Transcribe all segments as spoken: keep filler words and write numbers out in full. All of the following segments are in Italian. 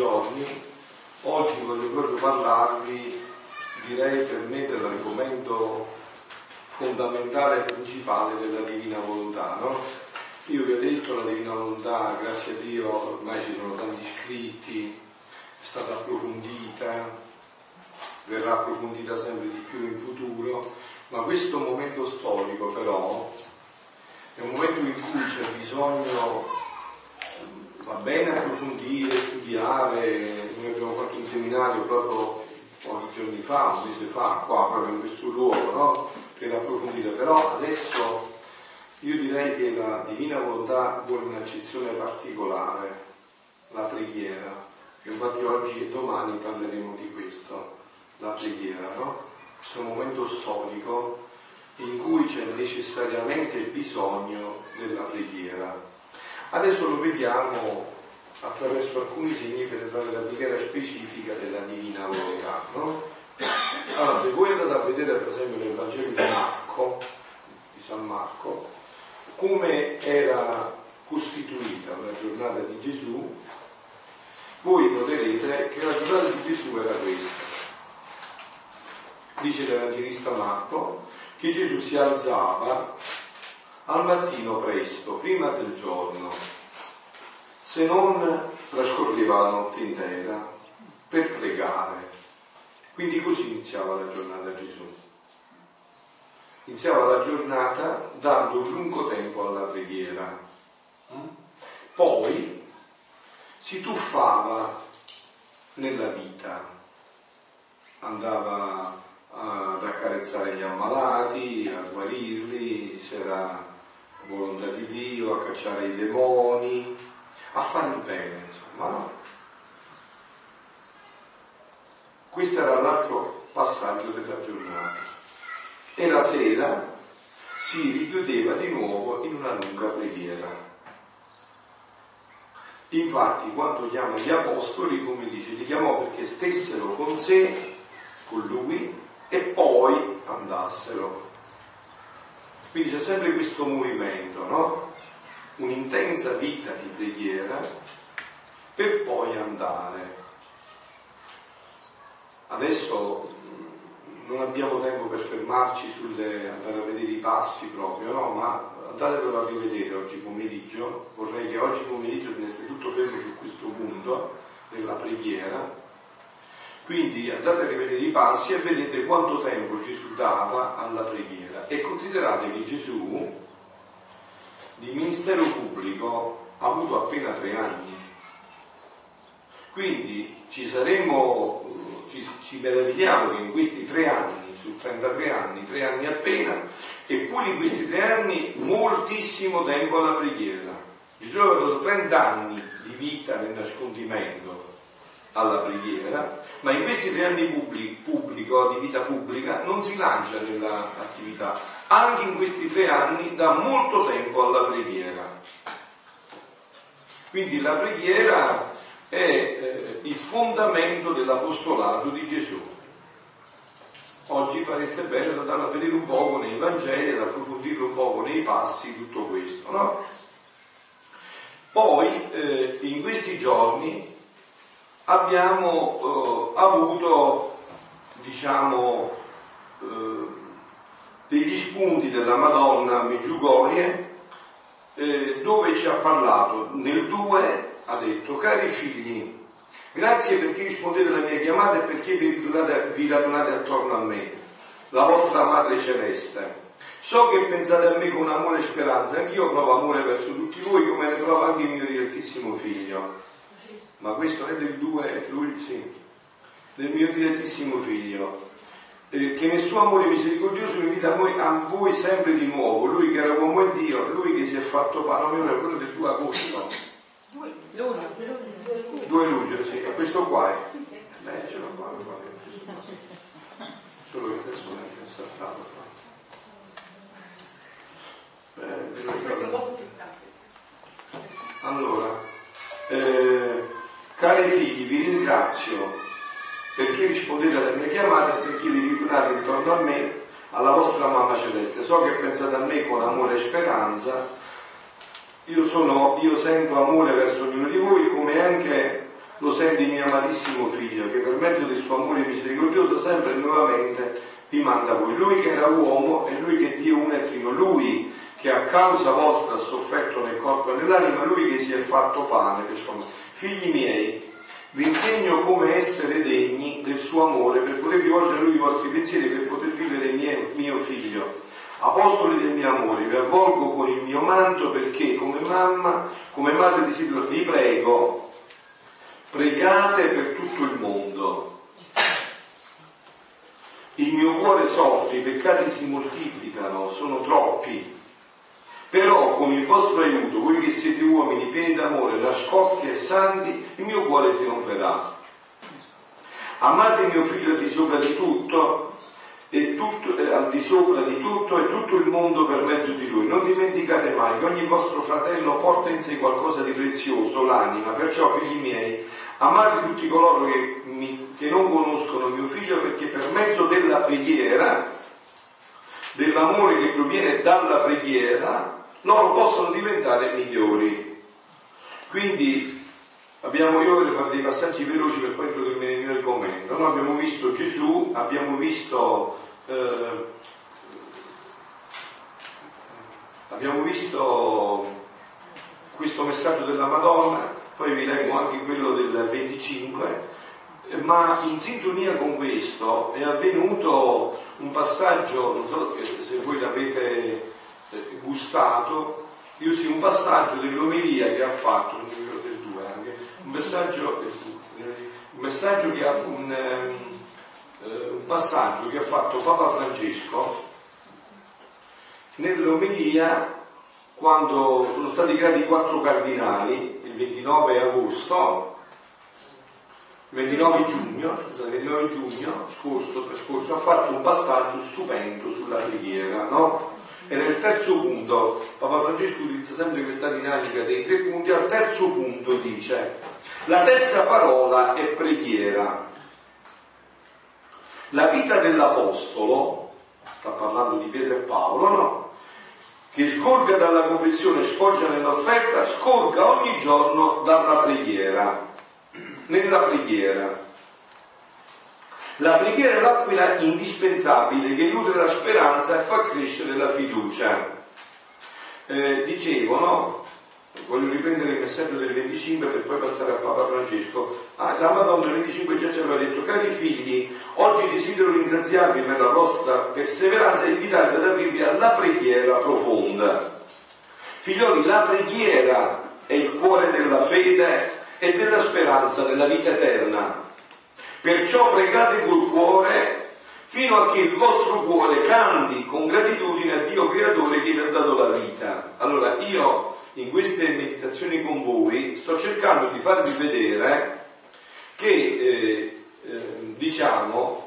giorni. Oggi voglio proprio parlarvi, direi per me, dell'argomento fondamentale e principale della Divina Volontà, no? Io vi ho detto, la Divina Volontà, grazie a Dio, ormai ci sono tanti scritti, è stata approfondita, verrà approfondita sempre di più in futuro, ma questo momento storico però è un momento in cui c'è bisogno, va bene approfondire, studiare. Noi abbiamo fatto un seminario proprio pochi giorni fa, un mese fa, qua, proprio in questo luogo, no? Per approfondire. Però adesso io direi che la Divina Volontà vuole un'accezione particolare, la preghiera. E infatti oggi e domani parleremo di questo, la preghiera, no? Questo momento storico in cui c'è necessariamente bisogno della preghiera. Adesso lo vediamo attraverso alcuni segni per entrare nella preghiera specifica della Divina Volontà, no? Allora, se voi andate a vedere per esempio nel Vangelo di Marco, di San Marco, come era costituita la giornata di Gesù, voi noterete che la giornata di Gesù era questa. Dice l'Evangelista Marco che Gesù si alzava al mattino presto, prima del giorno, se non trascorreva la notte intera, per pregare. Quindi così iniziava la giornata Gesù. Iniziava la giornata dando un lungo tempo alla preghiera. Poi si tuffava nella vita, andava ad accarezzare gli ammalati, a guarirli, se era volontà di Dio, a cacciare i demoni, a fare il bene, insomma, no? Questo era l'altro passaggio della giornata. E la sera si richiudeva di nuovo in una lunga preghiera. Infatti, quando chiama gli apostoli, come dice, li chiamò perché stessero con sé, con lui, e poi andassero. Quindi c'è sempre questo movimento, no? Un'intensa vita di preghiera per poi andare. Adesso non abbiamo tempo per fermarci sulle, andare a vedere i passi proprio, no? Ma andatevelo a rivedere oggi pomeriggio. Vorrei che oggi pomeriggio teneste tutto fermo su questo punto della preghiera. Quindi andate a rivedere i passi e vedete quanto tempo Gesù dava alla preghiera. E considerate che Gesù di ministero pubblico ha avuto appena tre anni, quindi ci saremo, ci, ci meravigliamo che in questi tre anni, su trentatré anni, tre anni appena, eppure in questi tre anni moltissimo tempo alla preghiera. Gesù aveva dato trenta anni di vita nel nascondimento alla preghiera, ma in questi tre anni pubblico, pubblico di vita pubblica non si lancia nell'attività. Anche in questi tre anni dà molto tempo alla preghiera. Quindi la preghiera è eh, il fondamento dell'apostolato di Gesù. Oggi fareste bene ad andare a vedere un po' nei Vangeli, ad approfondirlo un po' nei passi, tutto questo, no? Poi eh, in questi giorni abbiamo eh, avuto, diciamo, eh, degli spunti della Madonna a Međugorje, eh, dove ci ha parlato. Nel due ha detto: cari figli, grazie perché rispondete alla mia chiamata e perché vi radunate attorno a me, la vostra Madre Celeste. So che pensate a me con amore e speranza, anch'io provo amore verso tutti voi come ne prova anche il mio direttissimo figlio. Ma questo è del due, lui sì, del mio direttissimo figlio. Eh, che nel suo amore misericordioso invita a voi, a voi sempre di nuovo, lui che era uomo e Dio, lui che si è fatto padre, quello del due agosto, due luglio, sì, è questo qua, eh, beh, ce l'ho qua, lo qua, solo che adesso non è saltato qua. Eh, allora, eh, cari figli, vi ringrazio perché rispondete alla mia chiamata e perché vi ritornate intorno a me, alla vostra mamma celeste. So che pensate a me con amore e speranza. Io sono, io sento amore verso ognuno di voi come anche lo sei di mio amatissimo figlio, che per mezzo del suo amore misericordioso sempre e nuovamente vi manda a voi. Lui che era uomo e lui che Dio uno e trino, lui che a causa vostra ha sofferto nel corpo e nell'anima, lui che si è fatto pane per suo amore. Figli miei, vi insegno come essere degni del suo amore, per poter rivolgere a lui i vostri pensieri, per poter vivere mie, mio figlio. Apostoli del mio amore, vi avvolgo con il mio manto, perché come mamma, come madre desidero, vi prego, pregate per tutto il mondo. Il mio cuore soffre, i peccati si moltiplicano, sono troppi. Però con il vostro aiuto, voi che siete uomini pieni d'amore, nascosti e santi, il mio cuore trionferà. Amate mio figlio al di sopra di tutto, e tutto, eh, al di sopra di tutto e tutto il mondo per mezzo di lui. Non dimenticate mai che ogni vostro fratello porta in sé qualcosa di prezioso, l'anima. Perciò, figli miei, amate tutti coloro che, mi, che non conoscono mio figlio, perché per mezzo della preghiera, dell'amore che proviene dalla preghiera, loro possono diventare migliori. Quindi abbiamo, io voglio fare dei passaggi veloci per poi introdurre nel commento. Noi abbiamo visto Gesù, abbiamo visto eh, abbiamo visto questo messaggio della Madonna, poi vi leggo anche quello del venticinque, ma in sintonia con questo è avvenuto un passaggio, non so se voi l'avete gustato, io sì, un passaggio dell'omelia che ha fatto, non mi ricordo, del due anche, un messaggio, un messaggio che ha un, un passaggio che ha fatto Papa Francesco nell'omelia quando sono stati creati i quattro cardinali il ventinove agosto. ventinove giugno, scusate, ventinove giugno scorso, trascorso, ha fatto un passaggio stupendo sulla preghiera, no? Era il terzo punto. Papa Francesco utilizza sempre questa dinamica dei tre punti. Al terzo punto dice: la terza parola è preghiera. La vita dell'apostolo, sta parlando di Pietro e Paolo, no? Che scorga dalla confessione, sfoggia nell'offerta, scorga ogni giorno dalla preghiera. Nella preghiera, la preghiera è l'aquila indispensabile che nutre la speranza e fa crescere la fiducia. Eh, dicevo, no? Voglio riprendere il messaggio del venticinque per poi passare a Papa Francesco. Ah, la Madonna del venticinque già ci aveva detto: cari figli, oggi desidero ringraziarvi per la vostra perseveranza e invitarvi ad aprirvi alla preghiera profonda. Figlioli, la preghiera è il cuore della fede e della speranza della vita eterna. Perciò pregate col cuore fino a che il vostro cuore canti con gratitudine a Dio Creatore che vi ha dato la vita. Allora, io in queste meditazioni con voi sto cercando di farvi vedere che, eh, eh, diciamo,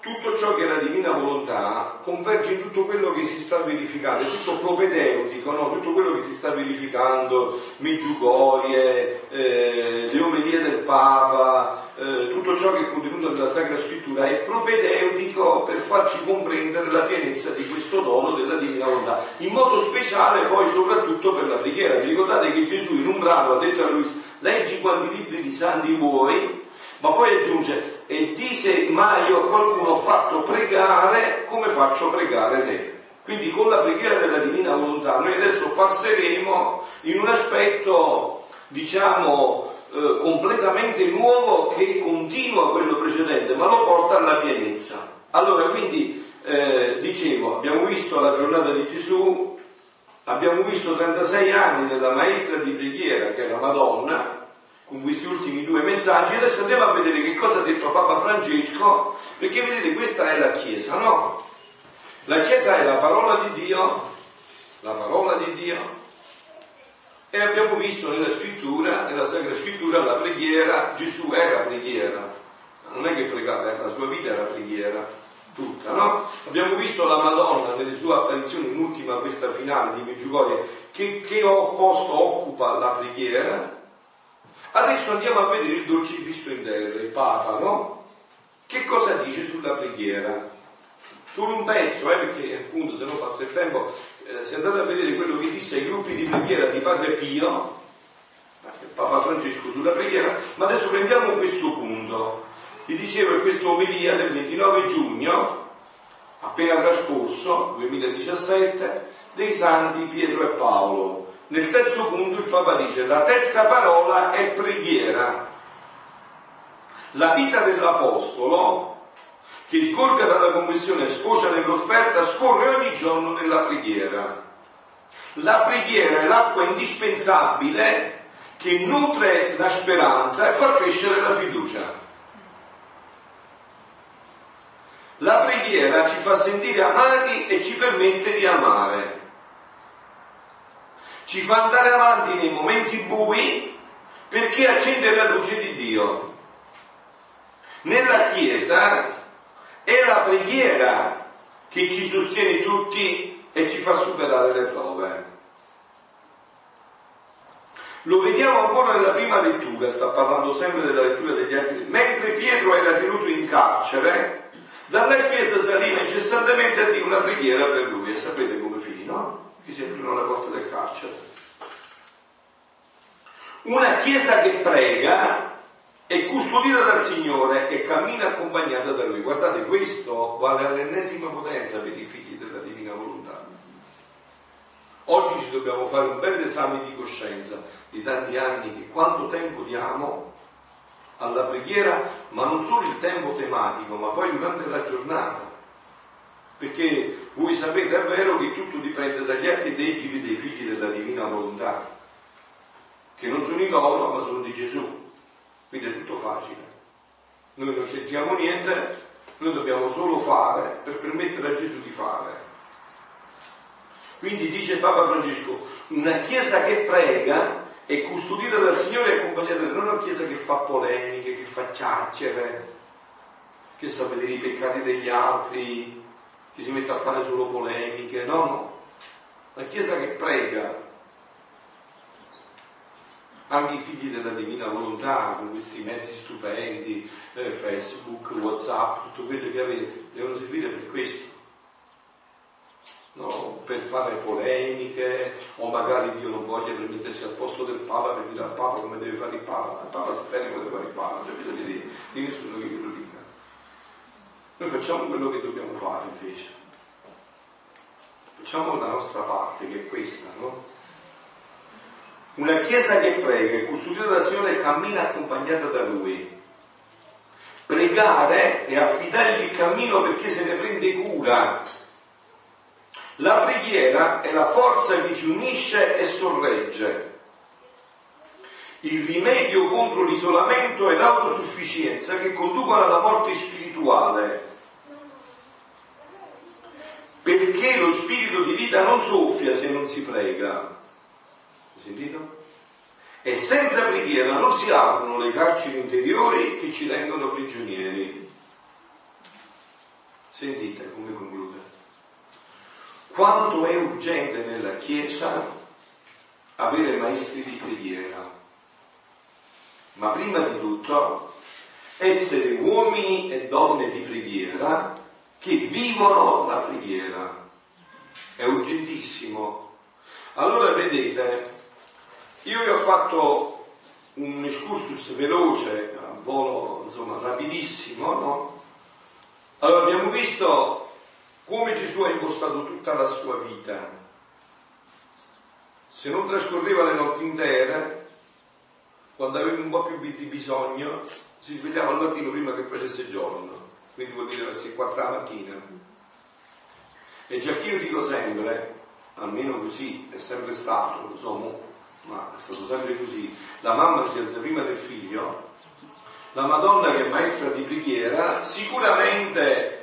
tutto ciò che è la divina volontà converge in tutto quello che si sta verificando, è tutto propedeutico, no? Tutto quello che si sta verificando, Međugorje, eh, le omelie del Papa, eh, tutto ciò che è contenuto nella Sacra Scrittura è propedeutico per farci comprendere la pienezza di questo dono della divina volontà, in modo speciale poi soprattutto per la preghiera. Vi ricordate che Gesù in un brano ha detto a Luisa: leggi quanti libri di santi vuoi, ma poi aggiunge: e dice, ma io a qualcuno ho fatto pregare come faccio pregare te. Quindi con la preghiera della divina volontà noi adesso passeremo in un aspetto, diciamo, eh, completamente nuovo, che continua quello precedente ma lo porta alla pienezza. Allora, quindi eh, dicevo, abbiamo visto la giornata di Gesù, abbiamo visto trentasei anni della maestra di preghiera che è la Madonna, con questi ultimi due messaggi. Adesso andiamo a vedere che cosa ha detto Papa Francesco, perché vedete, questa è la Chiesa, no? La Chiesa è la parola di Dio, la parola di Dio, e abbiamo visto nella Scrittura, nella Sacra Scrittura, la preghiera. Gesù era preghiera, non è che pregava, la sua vita era preghiera tutta, no? Abbiamo visto la Madonna nelle sue apparizioni, in ultima questa finale di Međugorje, che, che posto occupa la preghiera. Adesso andiamo a vedere il dolce Cristo in terra, il Papa, no? Che cosa dice sulla preghiera? Solo un pezzo, eh, perché appunto se non passa il tempo, eh, se andate a vedere quello che disse ai gruppi di preghiera di Padre Pio, Papa Francesco sulla preghiera, ma adesso prendiamo questo punto. Ti dicevo, in questa omelia del ventinove giugno, appena trascorso, duemiladiciassette, dei Santi Pietro e Paolo. Nel terzo punto il Papa dice: la terza parola è preghiera. La vita dell'Apostolo, che ricorga dalla confessione e sfocia nell'offerta, scorre ogni giorno nella preghiera. La preghiera è l'acqua indispensabile che nutre la speranza e fa crescere la fiducia. La preghiera ci fa sentire amati e ci permette di amare. Ci fa andare avanti nei momenti bui perché accende la luce di Dio. Nella Chiesa è la preghiera che ci sostiene tutti e ci fa superare le prove. Lo vediamo ancora nella prima lettura, sta parlando sempre della lettura degli Atti. Mentre Pietro era tenuto in carcere, dalla Chiesa saliva incessantemente a dire una preghiera per lui. E sapete come finì, no? Che si aprirono le porte del carcere. Una Chiesa che prega è custodita dal Signore e cammina accompagnata da Lui. Guardate, questo vale all'ennesima potenza per i figli della Divina Volontà. Oggi ci dobbiamo fare un bel esame di coscienza di tanti anni, che quanto tempo diamo alla preghiera, ma non solo il tempo tematico, ma poi durante la giornata, perché voi sapete, è vero, che tutto dipende dagli atti e dei giri dei figli della Divina Volontà, che non sono di loro ma sono di Gesù. Quindi è tutto facile, noi non sentiamo niente, noi dobbiamo solo fare per permettere a Gesù di fare. Quindi dice Papa Francesco, una Chiesa che prega è custodita dal Signore e accompagnata, non una Chiesa che fa polemiche, che fa chiacchiere, che sa vedere i peccati degli altri, che si mette a fare solo polemiche, no, no, una Chiesa che prega. Anche i figli della Divina Volontà, con questi mezzi stupendi, eh, Facebook, WhatsApp, tutto quello che avete, devono servire per questo, no? Per fare polemiche, o magari Dio non voglia, per mettersi al posto del Papa, per dire al Papa come deve fare il Papa. Il Papa sa bene come deve fare il Papa, non c'è bisogno di, di nessuno che lo dica. Noi facciamo quello che dobbiamo fare, invece facciamo la nostra parte, che è questa, no? Una Chiesa che prega è custodita dal Signore e cammina accompagnata da Lui. Pregare è affidargli il cammino perché se ne prende cura. La preghiera è la forza che ci unisce e sorregge. Il rimedio contro l'isolamento e l'autosufficienza che conducono alla morte spirituale. Perché lo spirito di vita non soffia se non si prega. Sentito? E senza preghiera non si aprono le carceri interiori che ci tengono prigionieri. Sentite come conclude. Quanto è urgente nella Chiesa avere maestri di preghiera, ma prima di tutto essere uomini e donne di preghiera che vivono la preghiera. È urgentissimo. Allora vedete, io vi ho fatto un excursus veloce, a volo, insomma, rapidissimo, no? Allora abbiamo visto come Gesù ha impostato tutta la sua vita. Se non trascorreva le notti intere, quando aveva un po' più di bisogno, si svegliava al mattino prima che facesse giorno, quindi vuol dire verso quattro la mattina. E Gioacchino, dico sempre, almeno così è sempre stato, lo so, ma è stato sempre così, la mamma si alza prima del figlio, la Madonna, che è maestra di preghiera, sicuramente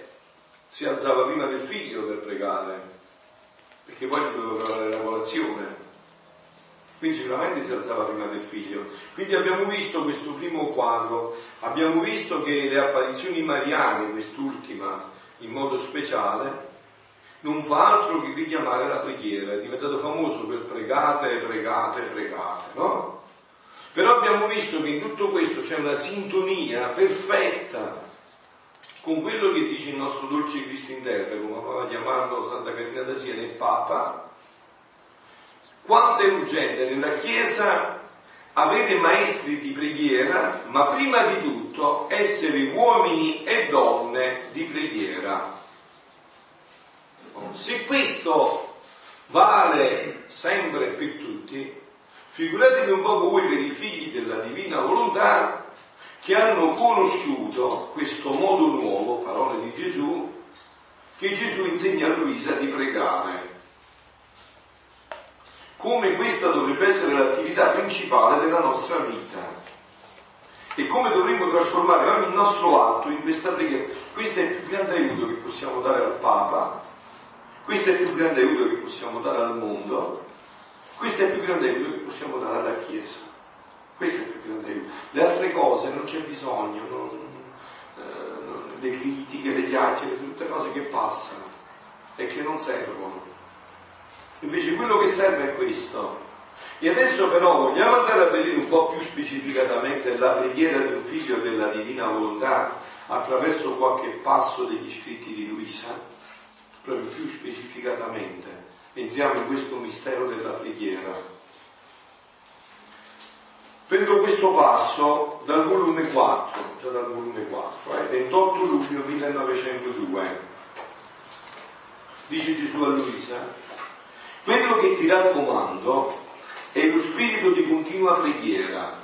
si alzava prima del figlio per pregare, perché poi doveva preparare la colazione, quindi sicuramente si alzava prima del figlio. Quindi abbiamo visto questo primo quadro, abbiamo visto che le apparizioni mariane, quest'ultima in modo speciale, non fa altro che richiamare la preghiera. È diventato famoso per pregate, pregate, pregate, no? Però abbiamo visto che in tutto questo c'è una sintonia perfetta con quello che dice il nostro dolce Cristo in terra, come amava chiamarlo Santa Caterina da Siena, il Papa. Quanto è urgente nella Chiesa avere maestri di preghiera, ma prima di tutto essere uomini e donne di preghiera. Se questo vale sempre per tutti, figuratevi un po' voi per i figli della Divina Volontà che hanno conosciuto questo modo nuovo, parole di Gesù, che Gesù insegna a Luisa di pregare. Come questa dovrebbe essere l'attività principale della nostra vita e come dovremmo trasformare ogni nostro atto in questa preghiera. Questo è il più grande aiuto che possiamo dare al Papa, questo è il più grande aiuto che possiamo dare al mondo, questo è il più grande aiuto che possiamo dare alla Chiesa, questo è il più grande aiuto. Le altre cose non c'è bisogno, non, eh, non, le critiche, le chiacchiere, tutte cose che passano e che non servono. Invece quello che serve è questo. E adesso però vogliamo andare a vedere un po' più specificatamente la preghiera di un figlio della Divina Volontà attraverso qualche passo degli scritti di Luisa. Proprio più specificatamente entriamo in questo mistero della preghiera. Prendo questo passo dal volume quattro, già dal volume quattro, eh, ventotto luglio millenovecentodue. Dice Gesù a Luisa: quello che ti raccomando è lo spirito di continua preghiera.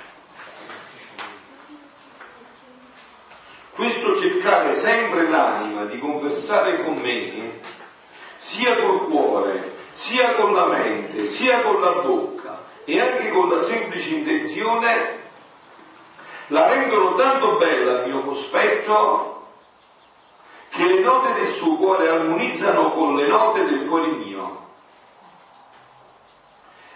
Questo cercare sempre l'anima di conversare con me, sia col cuore, sia con la mente, sia con la bocca e anche con la semplice intenzione, la rendono tanto bella al mio cospetto che le note del suo cuore armonizzano con le note del cuore mio.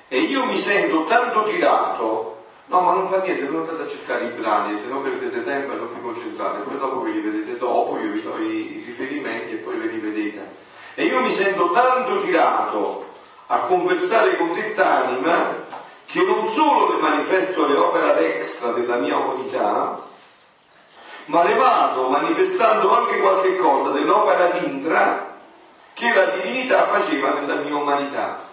E io mi sento tanto tirato. No, ma non fa niente, non andate a cercare i brani, se no perdete tempo e non vi concentrate, poi dopo ve li vedete dopo, io vi do i riferimenti e poi ve li vedete. E io mi sento tanto tirato a conversare con quest'anima che non solo le manifesto le opere extra della mia umanità, ma le vado manifestando anche qualche cosa dell'opera d'intra che la divinità faceva nella mia umanità.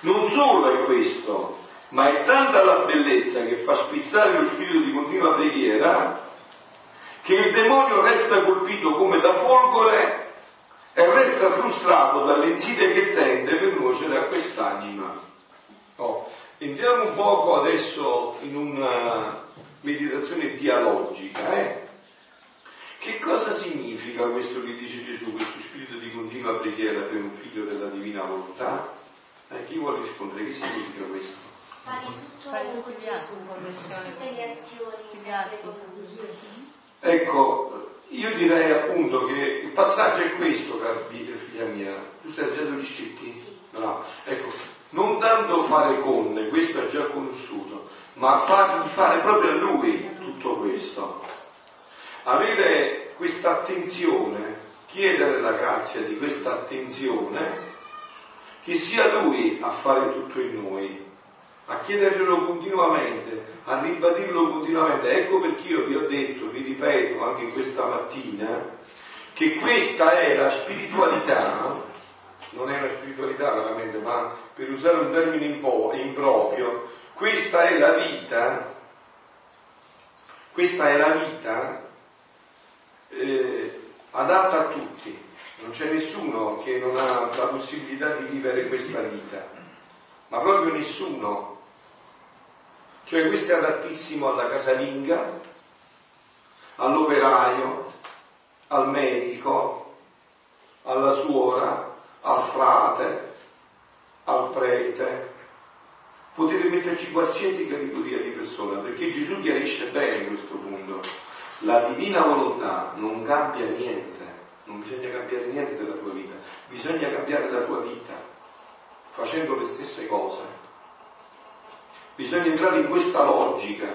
Non solo è questo, ma è tanta la bellezza che fa spizzare lo spirito di continua preghiera che il demonio resta colpito come da folgore e resta frustrato dalle insidie che tende per nuocere a quest'anima. Oh, entriamo un poco adesso in una meditazione dialogica. Eh? Che cosa significa questo che dice Gesù, questo spirito di continua preghiera per un figlio della Divina Volontà? Eh, chi vuole rispondere? Che significa questo? Fare tutto, fare tutto con Gesù, tutte le azioni. Ecco, io direi appunto che il passaggio è questo, cara figlia mia. Tu stai leggendo gli scritti? Sì. No. Ecco, non tanto fare con, questo è già conosciuto, ma fargli fare proprio a lui tutto questo. Avere questa attenzione, chiedere la grazia di questa attenzione, che sia lui a fare tutto in noi, a chiederglielo continuamente, a ribadirlo continuamente. Ecco perché io vi ho detto, vi ripeto anche in questa mattina, che questa è la spiritualità, non è una spiritualità veramente, ma per usare un termine improprio, questa è la vita, questa è la vita eh, adatta a tutti, non c'è nessuno che non ha la possibilità di vivere questa vita, ma proprio nessuno. Cioè questo è adattissimo alla casalinga, all'operaio, al medico, alla suora, al frate, al prete. Potete metterci qualsiasi categoria di persona, perché Gesù chiarisce bene questo punto. La Divina Volontà non cambia niente, non bisogna cambiare niente della tua vita, bisogna cambiare la tua vita facendo le stesse cose. Bisogna entrare in questa logica,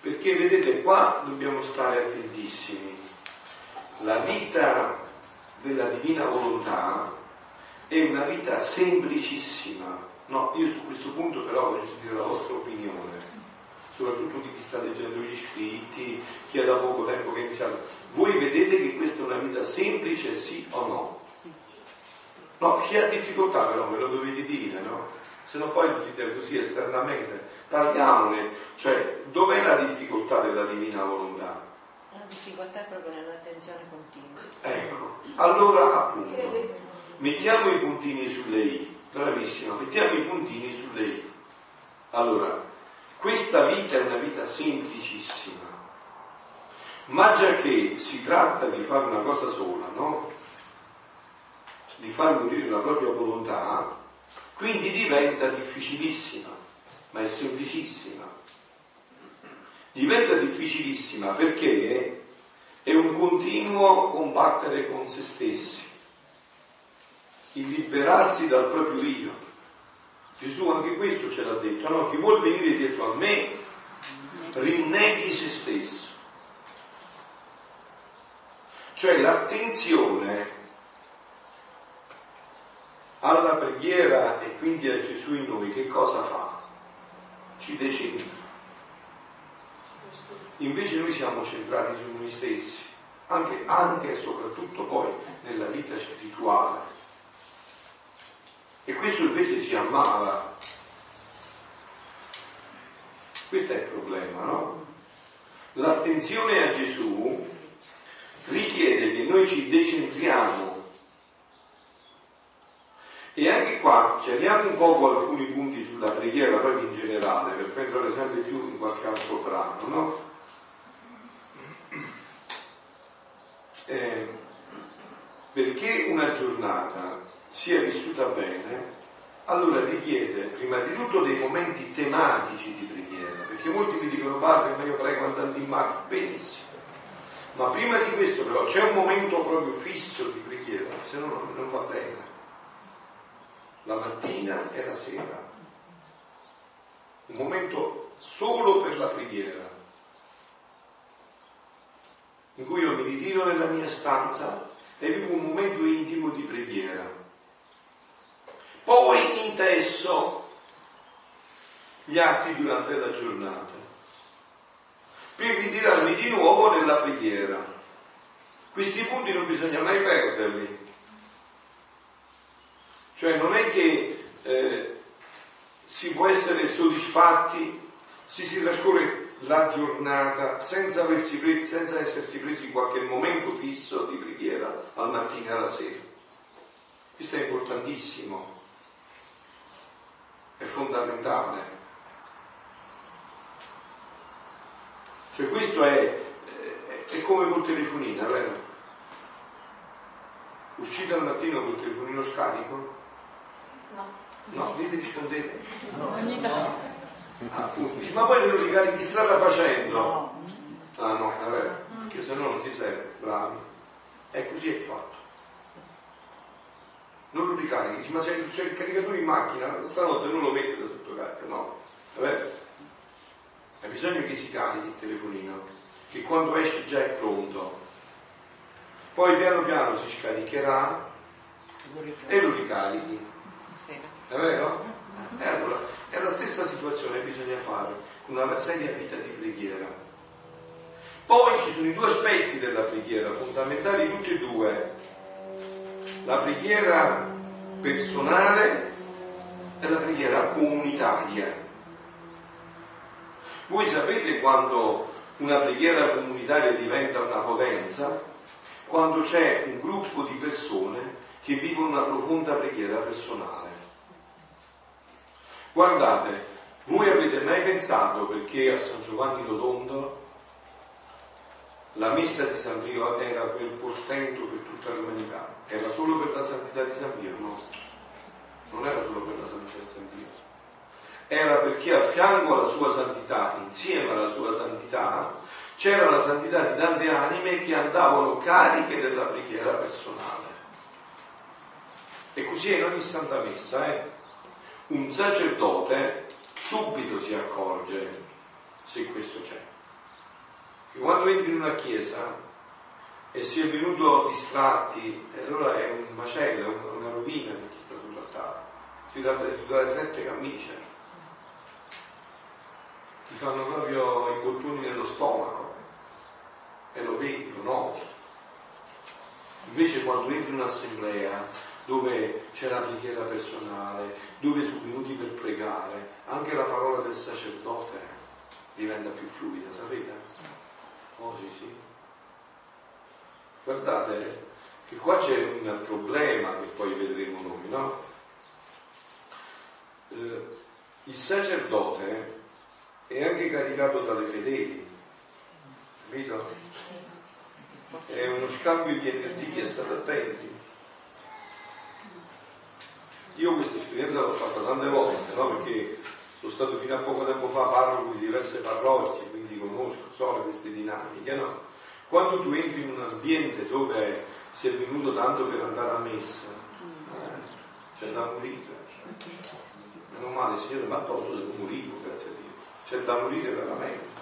perché vedete qua dobbiamo stare attentissimi. La vita della Divina Volontà è una vita semplicissima. No, io su questo punto però voglio sentire la vostra opinione, soprattutto chi vi sta leggendo gli scritti, chi ha da poco tempo che è iniziato. Voi vedete che questa è una vita semplice, sì o no? No, chi ha difficoltà però me lo dovete dire, no? se no poi dite così esternamente, parliamone, cioè dov'è la difficoltà della Divina Volontà? La difficoltà è proprio nell'attenzione continua. Ecco, allora appunto, mettiamo i puntini sulle i, bravissima, mettiamo i puntini sulle i. Allora, questa vita è una vita semplicissima, ma già che si tratta di fare una cosa sola, no? Di far morire la propria volontà, quindi diventa difficilissima, ma è semplicissima. Diventa difficilissima perché è un continuo combattere con se stessi, il liberarsi dal proprio io. Gesù anche questo ce l'ha detto, no? Chi vuol venire dietro a me rinneghi se stesso. Cioè l'attenzione alla preghiera e quindi a Gesù in noi che cosa fa? Ci decentra. Invece noi siamo centrati su noi stessi, anche, anche e soprattutto poi nella vita spirituale. E questo invece ci ammala. Questo è il problema, no? L'attenzione a Gesù richiede che noi ci decentriamo. E anche qua chiariamo un po' alcuni punti sulla preghiera, proprio in generale, per prendere sempre più in qualche altro brano, no? Eh, perché una giornata sia vissuta bene, allora richiede prima di tutto dei momenti tematici di preghiera, perché molti mi dicono: padre, ma io prego andando in macchina. Benissimo, ma prima di questo però c'è un momento proprio fisso di preghiera, se no non, non va bene. La mattina e la sera, un momento solo per la preghiera, in cui io mi ritiro nella mia stanza e vivo un momento intimo di preghiera. Poi intesso gli atti durante la giornata, per ritirarmi di nuovo nella preghiera. Questi punti non bisogna mai perderli. Cioè non è che eh, si può essere soddisfatti se si trascorre la giornata senza, pre- senza essersi presi qualche momento fisso di preghiera al mattino e alla sera. Questo è importantissimo, è fondamentale. Cioè questo è, è, è come col telefonino, vero? Uscite al mattino col telefonino scarico? No. No, dite, rispondete. No, ogni tanto. Ah, ma poi ve lo ricarichi strada facendo? No. Ah no, è vero, perché se no non ti serve, bravi. E così è fatto. Non lo ricarichi, dici, ma c'è, c'è il caricatore in macchina, stanotte non lo metto da sotto carica, no, è vero? Hai bisogno che si carichi il telefonino, che quando esce già è pronto. Poi piano piano si scaricherà e lo ricarichi. È vero? E allora è la stessa situazione che bisogna fare con una seria vita di preghiera. Poi ci sono i due aspetti della preghiera, fondamentali tutti e due. La preghiera personale e la preghiera comunitaria. Voi sapete quando una preghiera comunitaria diventa una potenza? Quando c'è un gruppo di persone che vivono una profonda preghiera personale. Guardate, voi avete mai pensato perché a San Giovanni Rotondo la messa di San Pio era quel portento per tutta l'umanità? Era solo per la santità di San Pio? No, non era solo per la santità di San Pio. Era perché a fianco alla sua santità, insieme alla sua santità, c'era la santità di tante anime che andavano cariche della preghiera personale. E così in ogni santa messa eh, un sacerdote subito si accorge se questo c'è, che quando entri in una chiesa e si è venuto distratti, allora è un macello, una rovina per chi sta sull'altare. Si tratta di sudare sette camicie, ti fanno proprio i bottoni nello stomaco e lo vedi, lo noti. Invece quando entri in un'assemblea dove c'è la preghiera personale, dove sono venuti per pregare, anche la parola del sacerdote diventa più fluida, sapete? Oh sì sì. Guardate che qua c'è un problema che poi vedremo noi, no? Eh, il sacerdote è anche caricato dalle fedeli, capito? È uno scambio di energie, state attenti. Io questa esperienza l'ho fatta tante volte, no? Perché sono stato fino a poco tempo fa parroco di diverse parrocchie, quindi conosco, so queste dinamiche, no? Quando tu entri in un ambiente dove si è venuto tanto per andare a messa, eh, c'è da morire. Meno male, Signore, ma tolto se non morivo, grazie a Dio. C'è da morire veramente.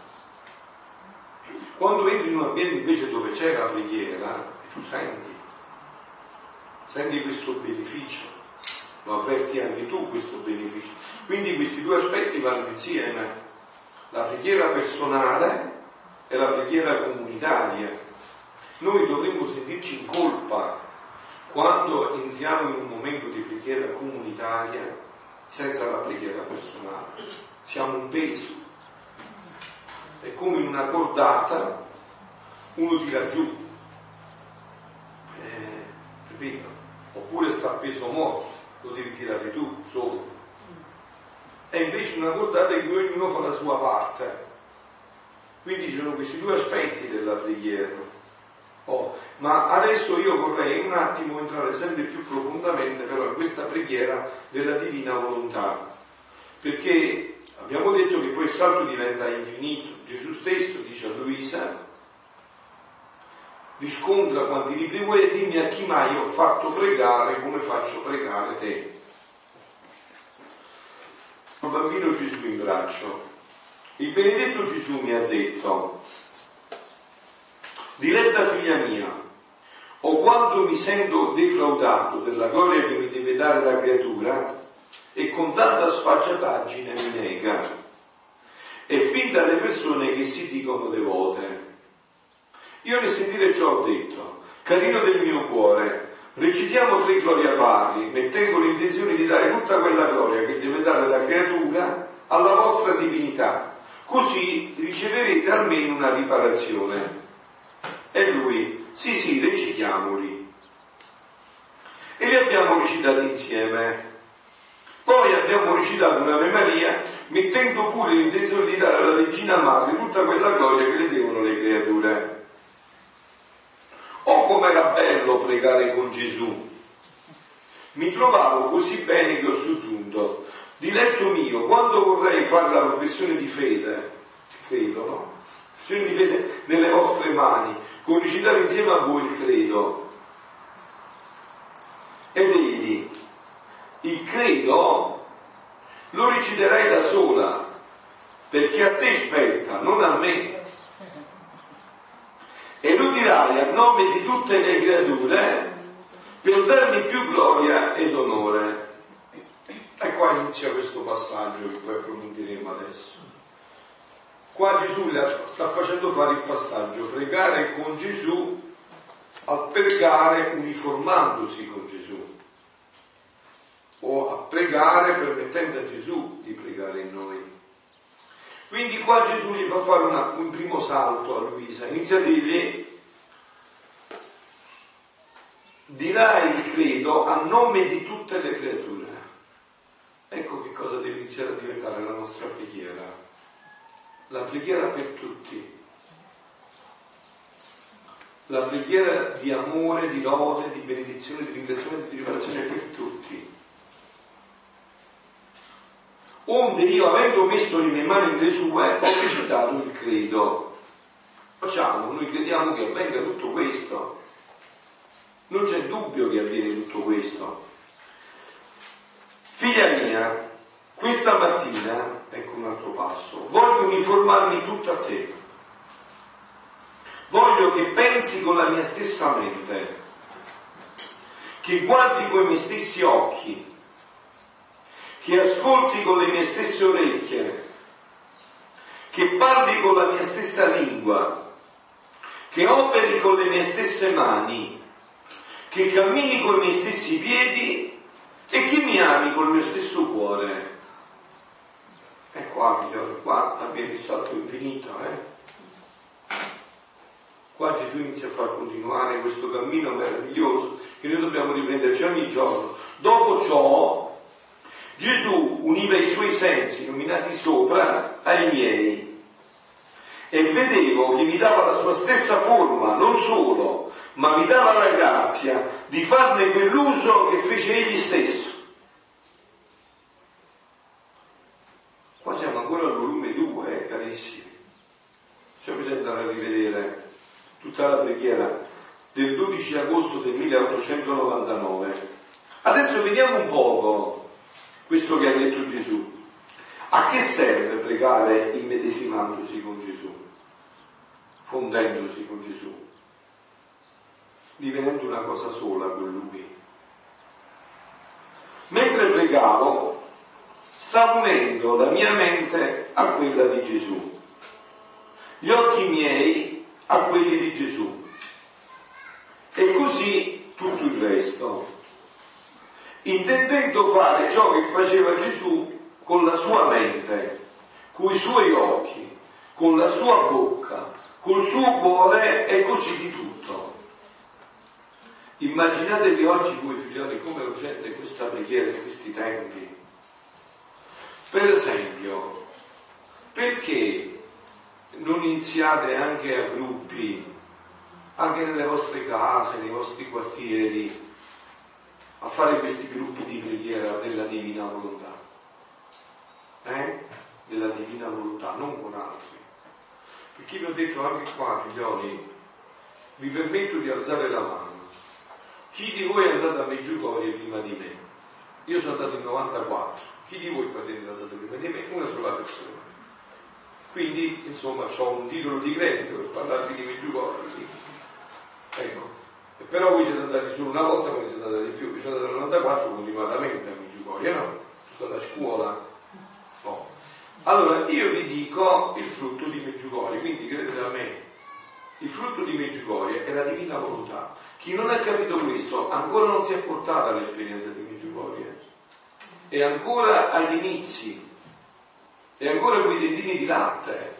Quando entri in un ambiente invece dove c'è la preghiera, e tu senti, senti questo beneficio. Lo avverti anche tu questo beneficio. Quindi questi due aspetti vanno insieme, la preghiera personale e la preghiera comunitaria. Noi dovremmo sentirci in colpa quando entriamo in un momento di preghiera comunitaria senza la preghiera personale. Siamo un peso, è come in una cordata uno tira giù, eh, capito? Oppure sta appeso morto, lo devi tirare tu solo. E invece una cordata in cui ognuno fa la sua parte. Quindi ci sono questi due aspetti della preghiera. Oh, ma adesso io vorrei un attimo entrare sempre più profondamente però in questa preghiera della Divina Volontà, perché abbiamo detto che poi il salto diventa infinito. Gesù stesso dice a Luisa, riscontra quanti libri vuoi e dimmi a chi mai ho fatto pregare come faccio pregare te. Un bambino Gesù in braccio. Il benedetto Gesù mi ha detto: diletta figlia mia, o quando mi sento defraudato della gloria che mi deve dare la creatura e con tanta sfacciataggine mi nega, e fin dalle persone che si dicono devote. Io nel sentire ciò ho detto: carino del mio cuore, recitiamo tre gloria patri, mettendo l'intenzione di dare tutta quella gloria che deve dare la creatura alla vostra divinità, così riceverete almeno una riparazione. E lui: sì sì, recitiamoli. E li abbiamo recitati insieme. Poi abbiamo recitato un'Ave Maria, mettendo pure l'intenzione di dare alla Regina Madre tutta quella gloria che le devono le creature. Oh, com'era bello pregare con Gesù! Mi trovavo così bene che ho soggiunto: diletto mio, quando vorrei fare la professione di fede, credo, no? Professione di fede nelle vostre mani, con recitare insieme a voi il credo. Ed egli: il credo lo reciterai da sola, perché a te spetta, non a me. E lo dirai a nome di tutte le creature per darmi più gloria ed onore. E qua inizia questo passaggio che poi approfondiremo adesso. Qua Gesù sta facendo fare il passaggio, pregare con Gesù, a pregare uniformandosi con Gesù, o a pregare permettendo a Gesù di pregare in noi. Quindi qua Gesù gli fa fare una, un primo salto a Luisa, inizia a dirgli: dirai il credo a nome di tutte le creature. Ecco che cosa deve iniziare a diventare la nostra preghiera, la preghiera per tutti, la preghiera di amore, di lode, di benedizione, di ringraziamento, di riparazione per tutti. Onde io, avendo messo le mie mani nelle sue, ho recitato il credo. Facciamo, noi crediamo che avvenga tutto questo, non c'è dubbio che avviene tutto questo. Figlia mia, questa mattina, ecco un altro passo, voglio uniformarmi tutta a te, voglio che pensi con la mia stessa mente, che guardi con i miei stessi occhi, che ascolti con le mie stesse orecchie, che parli con la mia stessa lingua, che operi con le mie stesse mani, che cammini con i miei stessi piedi e che mi ami col mio stesso cuore. E qua, figliolo, qua abbiamo il salto infinito, eh? Qua Gesù inizia a far continuare questo cammino meraviglioso che noi dobbiamo riprenderci ogni giorno. Dopo ciò Gesù univa i suoi sensi, nominati sopra, ai miei, e vedevo che mi dava la sua stessa forma, non solo, ma mi dava la grazia di farne quell'uso che fece egli stesso. Qua siamo ancora al volume due, eh, carissimi. Cioè bisogna andare a rivedere tutta la preghiera del dodici agosto del milleottocentonovantanove. Adesso vediamo un poco questo che ha detto Gesù. A che serve pregare immedesimandosi con Gesù, fondendosi con Gesù, divenendo una cosa sola con Lui? Mentre pregavo, stavo unendo la mia mente a quella di Gesù, gli occhi miei a quelli di Gesù, e così tutto il resto, intendendo fare ciò che faceva Gesù con la sua mente, coi suoi occhi, con la sua bocca, col suo cuore, e così di tutto. Immaginatevi oggi voi, figlioli, come urgente questa preghiera in questi tempi. Per esempio, perché non iniziate anche a gruppi, anche nelle vostre case, nei vostri quartieri, a fare questi gruppi di preghiera della Divina Volontà, eh? della Divina Volontà, non con altri. Perché vi ho detto anche qua, figlioli, vi permetto di alzare la mano. Chi di voi è andato a Međugorje prima di me? Io sono andato in novantaquattro. Chi di voi è andato prima di me? Una sola persona. Quindi, insomma, ho un titolo di credito per parlarvi di Međugorje, sì. Ecco. E però voi siete andati solo una volta, come siete andati di più. Io sono andato nel novantaquattro continuatamente a Međugorje, no? Sono andato a scuola, no? Allora, io vi dico il frutto di Međugorje, quindi credete a me. Il frutto di Međugorje è la Divina Volontà. Chi non ha capito questo ancora non si è portato all'esperienza di Međugorje. È ancora agli inizi. E ancora quei dentini di latte.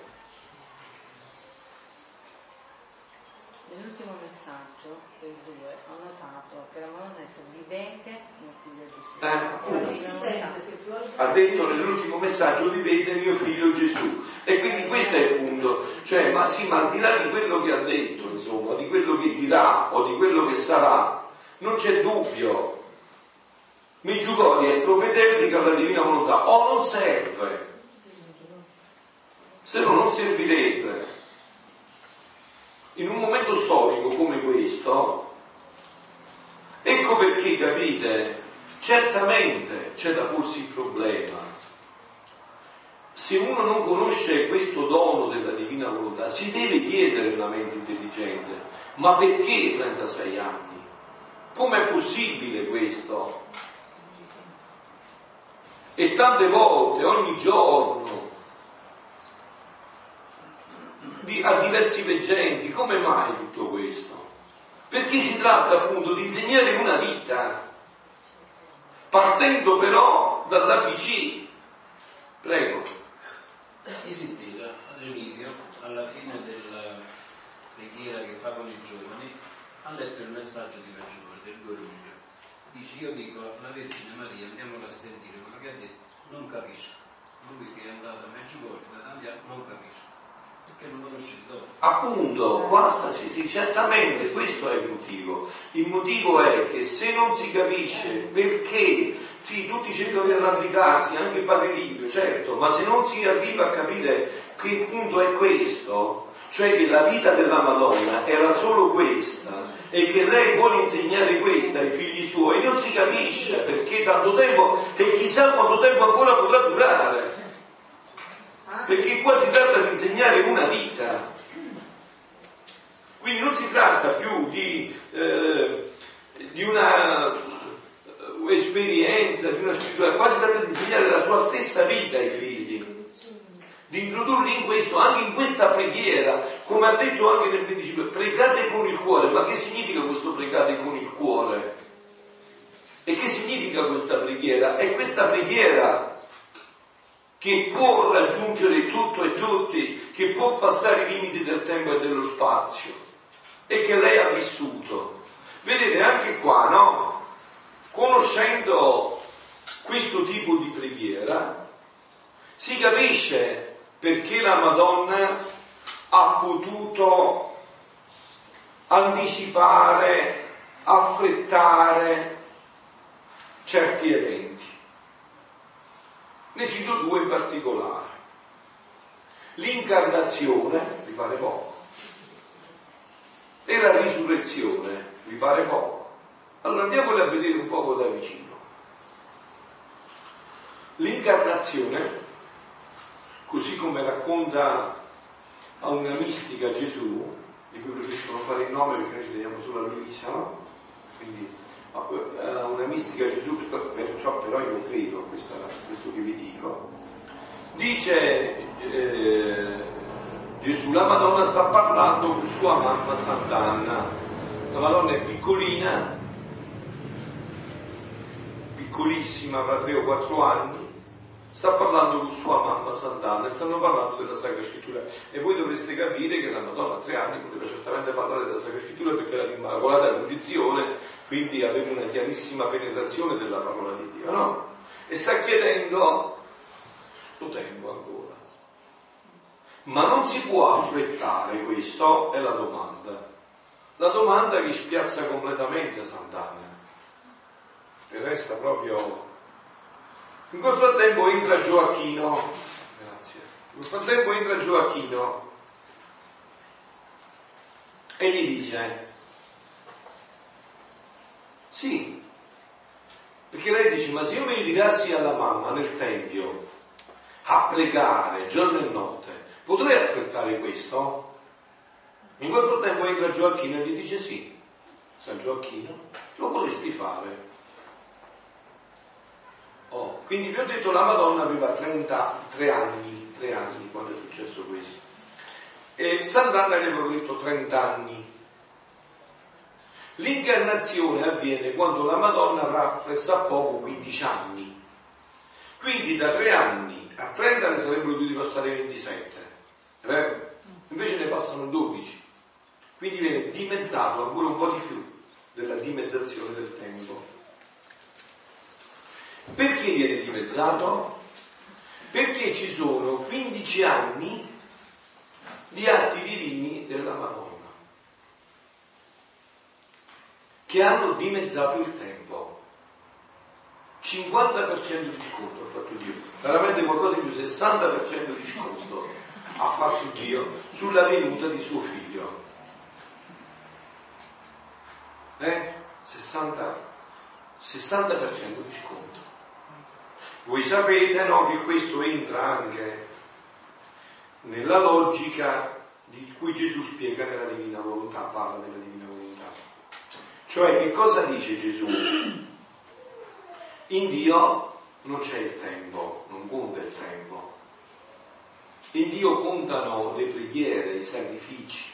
Nell'ultimo messaggio del due ho notato che la Madonna ha detto: vivete mio figlio Gesù. Eh, si sente, se più ha detto nell'ultimo messaggio: vivete mio figlio Gesù. E quindi questo è il punto. Cioè, ma sì, ma al di là di quello che ha detto, insomma, di quello che dirà o di quello che sarà, non c'è dubbio. Međugorje è propedeutica alla Divina Volontà, o non serve. Se no non servirebbe. In un momento storico come questo, ecco perché, capite, certamente c'è da porsi il problema. Se uno non conosce questo dono della Divina Volontà, si deve chiedere una mente intelligente: ma perché trentasei anni? Com'è possibile questo? E tante volte, ogni giorno, a diversi veggenti: come mai tutto questo? Perché si tratta appunto di insegnare una vita, partendo però dall'a bi ci. Prego. Ieri sera Remigio, alla fine della preghiera che fa con i giovani, ha letto il messaggio di Međugorje del due luglio. Dice: io dico alla Vergine Maria, andiamola a sentire quello che ha detto. Non capisco. Lui che è andato a Međugorje da tanti anni non capisco. Perché non conosce il dono. Appunto, basta, sì, sì, certamente questo è il motivo. Il motivo è che se non si capisce perché, sì, tutti cercano di arrampicarsi, anche il Padre Pio, certo, ma se non si arriva a capire che il punto è questo, cioè che la vita della Madonna era solo questa e che lei vuole insegnare questa ai figli suoi, non si capisce perché tanto tempo, e chissà quanto tempo ancora potrà durare. Perché qua si tratta di insegnare una vita, quindi non si tratta più di, eh, di una eh, esperienza, di una scrittura. Qua si tratta di insegnare la sua stessa vita ai figli, di introdurli in questo, anche in questa preghiera, come ha detto anche nel venticinque, pregate con il cuore. Ma che significa questo pregate con il cuore? E che significa questa preghiera? È questa preghiera che può raggiungere tutto e tutti, che può passare i limiti del tempo e dello spazio, e che lei ha vissuto. Vedete, anche qua, no? Conoscendo questo tipo di preghiera, si capisce perché la Madonna ha potuto anticipare, affrettare certi eventi. Ne cito due in particolare. L'incarnazione, vi pare poco, e la risurrezione, vi pare poco. Allora andiamole a vedere un poco da vicino. L'incarnazione, così come racconta a una mistica Gesù, di cui preferisco non fare il nome perché noi ci teniamo solo a Luisa, no? Quindi a una mistica Gesù, perciò però io credo a questa, questo che vi dico, dice eh, Gesù, la Madonna sta parlando con sua mamma Sant'Anna. La Madonna è piccolina, piccolissima, avrà tre o quattro anni, sta parlando con sua mamma Sant'Anna e stanno parlando della Sacra Scrittura. E voi dovreste capire che la Madonna a tre anni poteva certamente parlare della Sacra Scrittura perché era di immacolata condizione, quindi aveva una chiarissima penetrazione della parola di Dio, no? E sta chiedendo lo tempo ancora, ma non si può affrettare, questo è la domanda la domanda che spiazza completamente Sant'Anna e resta proprio. In quel frattempo entra Gioacchino, grazie. In quel frattempo entra Gioacchino e gli dice: sì, perché lei dice, ma se io mi ritirassi alla mamma nel tempio a pregare giorno e notte, potrei affrettare questo? In quel frattempo entra Gioacchino e gli dice: sì, San Gioacchino, lo potresti fare. Oh, quindi vi ho detto la Madonna aveva trentatré anni, tre anni quando è successo questo, e Sant'Anna ne avevo detto trenta anni. L'incarnazione avviene quando la Madonna avrà pressappoco quindici anni, quindi da tre anni a trenta ne sarebbero dovuti passare ventisette, è vero? Invece ne passano dodici, quindi viene dimezzato ancora un po' di più della dimezzazione del tempo. Perché viene dimezzato? Perché ci sono quindici anni di atti divini della Madonna che hanno dimezzato il tempo. cinquanta per cento di sconto ha fatto Dio, veramente qualcosa in più, sessanta per cento di sconto ha fatto Dio sulla venuta di suo figlio. Eh? sessanta per cento di sconto. Voi sapete, no, che questo entra anche nella logica di cui Gesù spiega nella Divina Volontà, parla della Divina Volontà. Cioè, che cosa dice Gesù? In Dio non c'è il tempo, non conta il tempo. In Dio contano le preghiere, i sacrifici,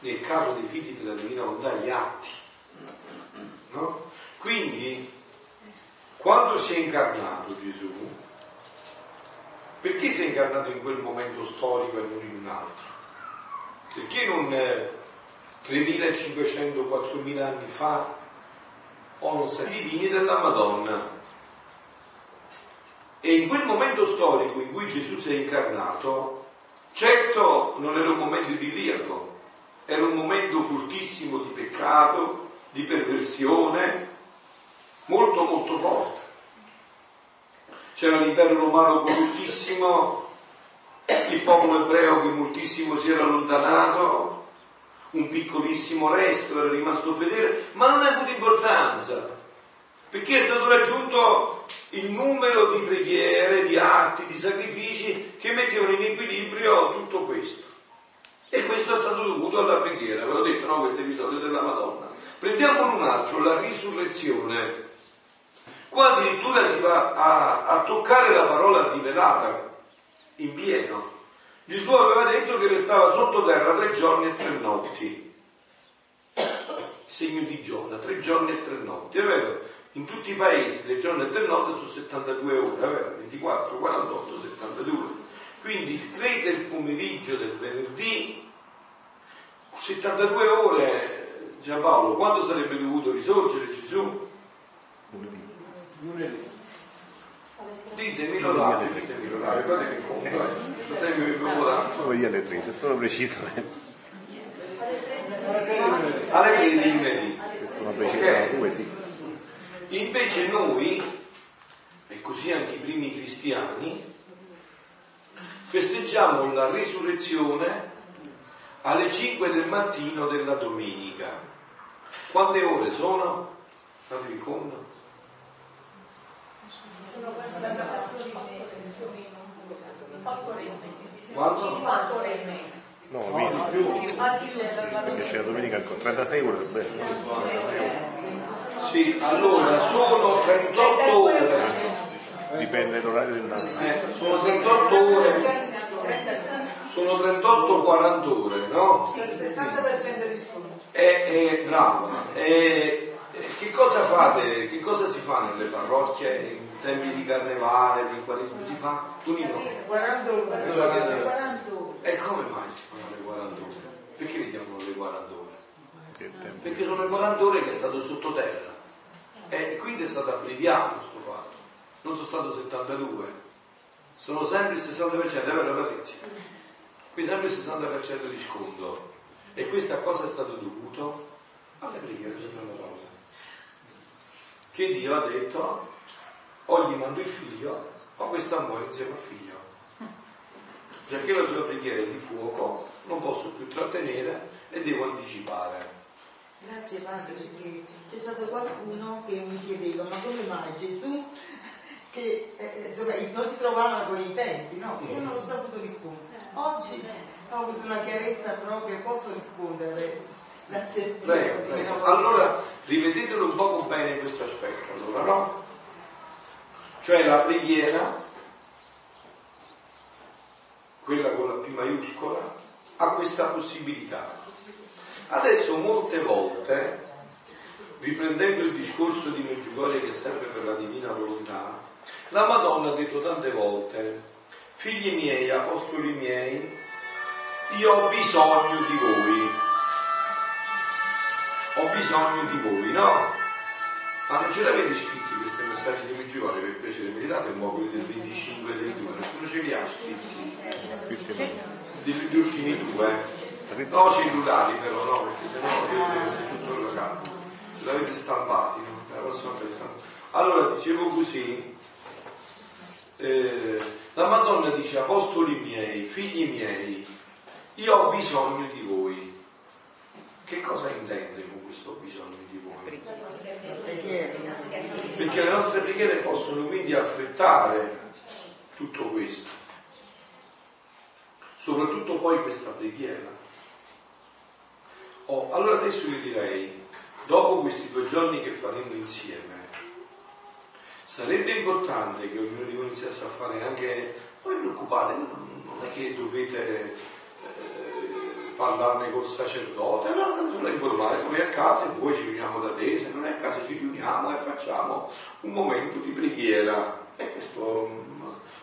nel caso dei figli della Divina Volontà gli atti, no? Quindi quando si è incarnato Gesù, perché si è incarnato in quel momento storico e non in un altro? Perché non tremilacinquecento quattromila anni fa o non sei divini della Madonna? E in quel momento storico in cui Gesù si è incarnato, certo non era un momento idilliaco, era un momento fortissimo di peccato, di perversione, molto molto forte. C'era l'impero romano corruttissimo, il popolo ebreo che moltissimo si era allontanato, un piccolissimo resto era rimasto fedele, ma non ha avuto importanza perché è stato raggiunto il numero di preghiere, di atti, di sacrifici che mettevano in equilibrio tutto questo. E questo è stato dovuto alla preghiera, ve l'ho detto, no, questo episodio della Madonna. Prendiamo un altro, la risurrezione. Qua addirittura si va a, a toccare la parola rivelata in pieno. Gesù aveva detto che restava sottoterra tre giorni e tre notti, segno di Giona, tre giorni e tre notti. Aveva in tutti i paesi tre giorni e tre notti su settantadue ore, aveva ventiquattro, quarantotto, settantadue. Quindi il tre del pomeriggio del venerdì, settantadue ore. Giampaolo, quando sarebbe dovuto risorgere Gesù? Lunedì. Ditemi l'orario, ditemi l'orario, fatemi il conto, fatemi il conto. Poi io alle tre, se sono preciso. Alle tre di lunedì. Se sono preciso, okay. Sì. Invece noi, e così anche i primi cristiani, festeggiamo la risurrezione alle cinque del mattino della domenica. Quante ore sono? Fatevi conto. Sono quattro ore e mezza. No, no, più. Ah sì, perché c'è la domenica ancora. trentasei ore, bello. Sì, allora sono trentotto ore. Dipende dall'orario del naviglio. Eh, sono trentotto ore. Sono trentotto quaranta ore, no? Sì, il sessanta per cento risponde. E, e, bravo. E, e, che cosa fate? Che cosa si fa nelle parrocchie in tempi di carnevale, di quaresima? Si fa? Tu no? quaranta ore. E come mai si fanno le quaranta ore? Perché vi diamo le quaranta ore? Perché sono le quaranta ore che è stato sottoterra. E quindi è stato abbriviato questo fatto. Non sono stato settantadue. Sono sempre il sessanta per cento, è vero Patrizia? Qui sempre il sessanta per cento di sconto. E questo a cosa è stato dovuto? Alla preghiera della parola. Che Dio ha detto, o gli mando il figlio, o questa muore insieme al figlio. Già che la sua preghiera è di fuoco, non posso più trattenere e devo anticipare. Grazie Padre, perché c'è stato qualcuno che mi chiedeva, ma come mai Gesù, che eh, insomma, non si trovava con i tempi, no? Io non ho saputo rispondere. Oggi ho avuto una chiarezza proprio, posso rispondere adesso. Grazie. Prego, prego. Allora, rivedetelo un po' bene questo aspetto, allora, no? Cioè la preghiera, quella con la P maiuscola, ha questa possibilità. Adesso molte volte, riprendendo il discorso di Međugorje che serve per la Divina Volontà, la Madonna ha detto tante volte: figli miei, apostoli miei, io ho bisogno di voi. Ho bisogno di voi, no? Ma non ce l'avete scritti questi messaggi di Međugorje, per piacere, meritate un po' quelli del venticinque del due, nessuno ce li ha scritti. Di più ultimi due. No, cellulari però, no, perché sennò io avete tutto il locale. L'avete stampati, no? La prossima persona. Allora, dicevo così. Eh, la Madonna dice: apostoli miei, figli miei, io ho bisogno di voi. Che cosa intende con questo bisogno di voi? Perché le nostre preghiere possono quindi affrettare tutto questo, soprattutto poi questa preghiera. Oh, allora adesso io direi, dopo questi due giorni che faremo insieme, sarebbe importante che ognuno di voi iniziasse a fare anche, non vi preoccupate, non è che dovete eh, parlarne col sacerdote, è una canzone informale, voi a casa e poi ci riuniamo da te, se non è a casa ci riuniamo e facciamo un momento di preghiera. E questo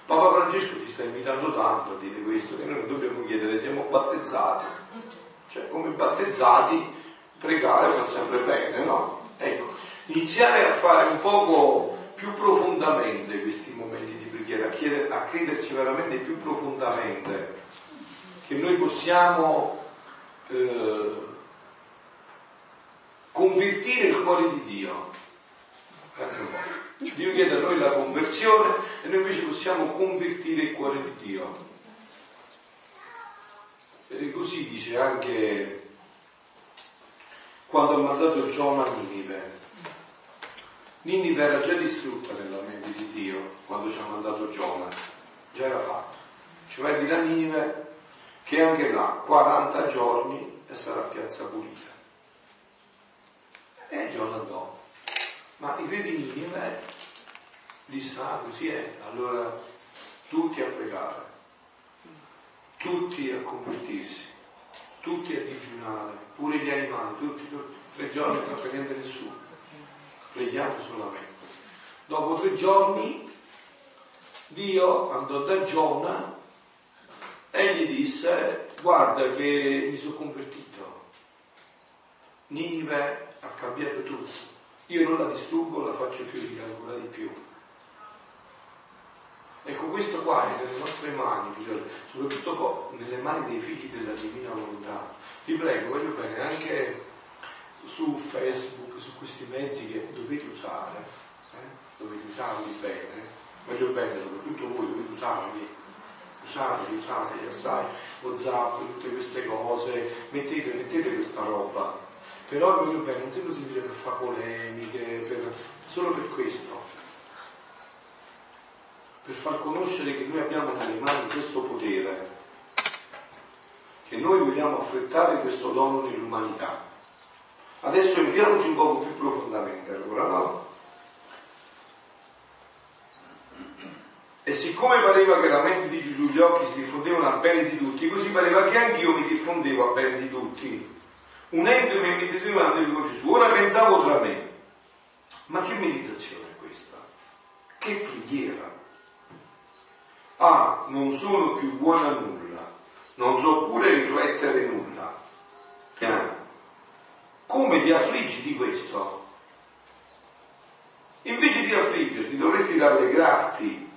Papa Francesco ci sta invitando tanto a dire questo, che noi non dobbiamo chiedere, siamo battezzati, cioè come battezzati pregare fa sempre bene, no? Ecco, iniziare a fare un poco più profondamente questi momenti di preghiera, a crederci veramente più profondamente, che noi possiamo eh, convertire il cuore di Dio. Dio chiede a noi la conversione e noi invece possiamo convertire il cuore di Dio. E così dice anche quando ha mandato Giona a Ninive. Ninive era già distrutta nella mente di Dio quando ci ha mandato Giona, già era fatto. Ci vai di là Ninive, che anche là quaranta giorni e sarà piazza pulita. E Giona andò. Ma i re di Ninive dissero: ah, così è, allora tutti a pregare. tutti a convertirsi, tutti a digiunare, pure gli animali, tutti, tutti tre giorni non c'è niente nessuno, preghiamo solamente. Dopo tre giorni Dio andò da Giona e gli disse: guarda che mi sono convertito, Ninive ha cambiato tutto, io non la disturbo, la faccio fiorire ancora di più. Ecco, questo qua è nelle nostre mani, figlioli, soprattutto nelle mani dei figli della Divina Volontà. Vi prego, voglio bene, anche su Facebook, su questi mezzi che dovete usare, eh? dovete usarli bene, voglio bene, soprattutto voi dovete usarli, usarli, usarli, assai, WhatsApp, tutte queste cose, mettete, mettete questa roba. Però voglio bene, non sempre servire per fare polemiche, per, solo per questo. Per far conoscere che noi abbiamo nelle mani questo potere, che noi vogliamo affrettare questo dono nell'umanità. Adesso entriamoci un poco più profondamente, allora, no? E siccome pareva che la mente di Gesù, gli occhi si diffondevano a bene di tutti, così pareva che anch'io mi diffondevo a bene di tutti, unendomi e meditando con Gesù. Ora pensavo tra me, ma che meditazione è questa? Che preghiera! Ah, non sono più buona a nulla, non so pure riflettere nulla. Eh. Come ti affliggi di questo? Invece di affliggerti dovresti rallegrarti.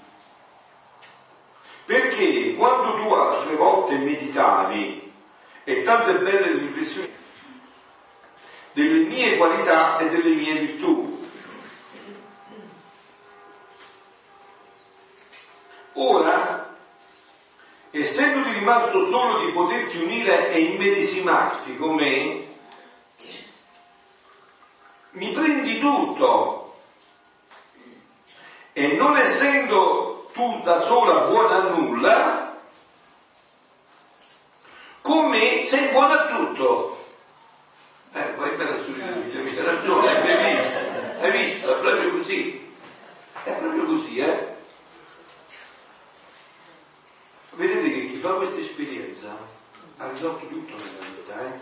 Perché quando tu altre volte meditavi, e tante belle le riflessioni delle mie qualità e delle mie virtù, ora, essendoti rimasto solo di poterti unire e immedesimarti con me, mi prendi tutto, e non essendo tu da sola buona a nulla, con me sei buona a tutto. Eh, vai bene a sorridere, figlia mia, hai ragione, hai visto, hai visto, è proprio così, è proprio così, eh. Vedete che chi fa questa esperienza ha risolto tutto nella vita, eh?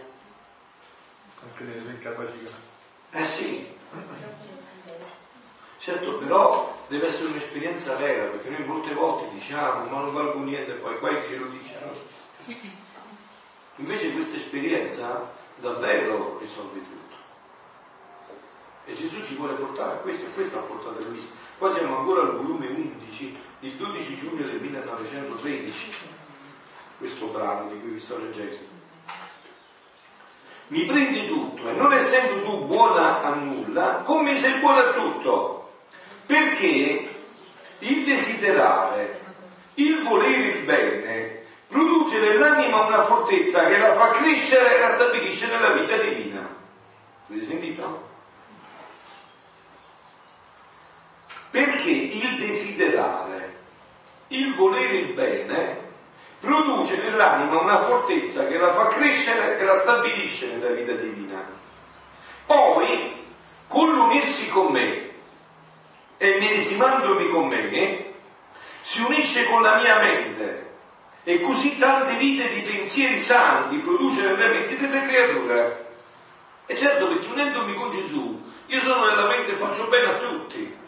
Anche nelle sue incapacità. Eh sì. Certo, però deve essere un'esperienza vera, perché noi molte volte diciamo ma non valgo niente, poi qua ce lo diciamo. Invece questa esperienza davvero risolve tutto. E Gesù ci vuole portare a questo, e questo ha portato a Luisa. Qua siamo ancora al volume undici, il dodici giugno del millenovecentotredici, questo brano di cui vi sto leggendo. Mi prendi tutto, e non essendo tu buona a nulla, con me sei buona a tutto, perché il desiderare, il volere il bene, produce nell'anima una fortezza che la fa crescere e la stabilisce nella vita divina. Avete sentito? Perché il desiderare, il volere il bene, produce nell'anima una fortezza che la fa crescere e la stabilisce nella vita divina. Poi, con l'unirsi con me e medesimandomi con me, si unisce con la mia mente, e così tante vite di pensieri santi produce nelle menti delle creature. E certo, perché unendomi con Gesù, io sono nella mente e faccio bene a tutti.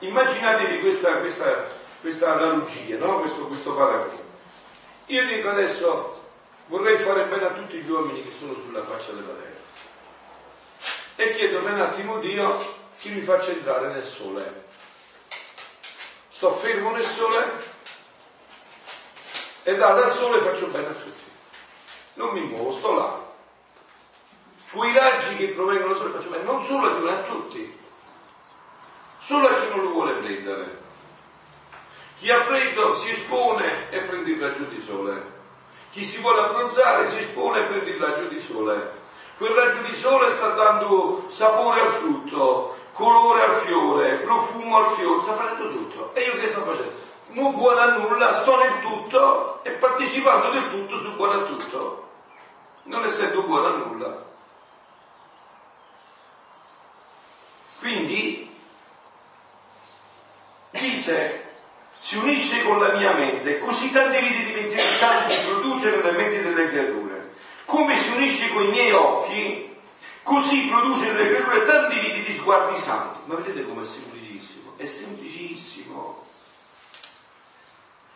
Immaginatevi questa, questa, questa analogia, no? questo, questo paragone. Io dico adesso, vorrei fare bene a tutti gli uomini che sono sulla faccia della terra, e chiedo un attimo Dio che mi faccia entrare nel sole. Sto fermo nel sole e dato al sole faccio bene a tutti, non mi muovo, sto là, quei raggi che provengono dal sole faccio bene non solo ad uno, a tutti, solo a chi non lo vuole prendere. Chi ha freddo si espone e prende il raggio di sole, chi si vuole abbronzare si espone e prende il raggio di sole. Quel raggio di sole sta dando sapore al frutto, colore al fiore, profumo al fiore, sta facendo tutto. E io che sto facendo? Non buona a nulla, sto nel tutto e partecipando del tutto su buona a tutto, non essendo buona a nulla. Quindi dice, si unisce con la mia mente, così tante vite di pensieri santi produce nelle menti delle creature. Come si unisce con i miei occhi, così produce nelle creature tanti vite di sguardi santi. Ma vedete com'è semplicissimo? È semplicissimo.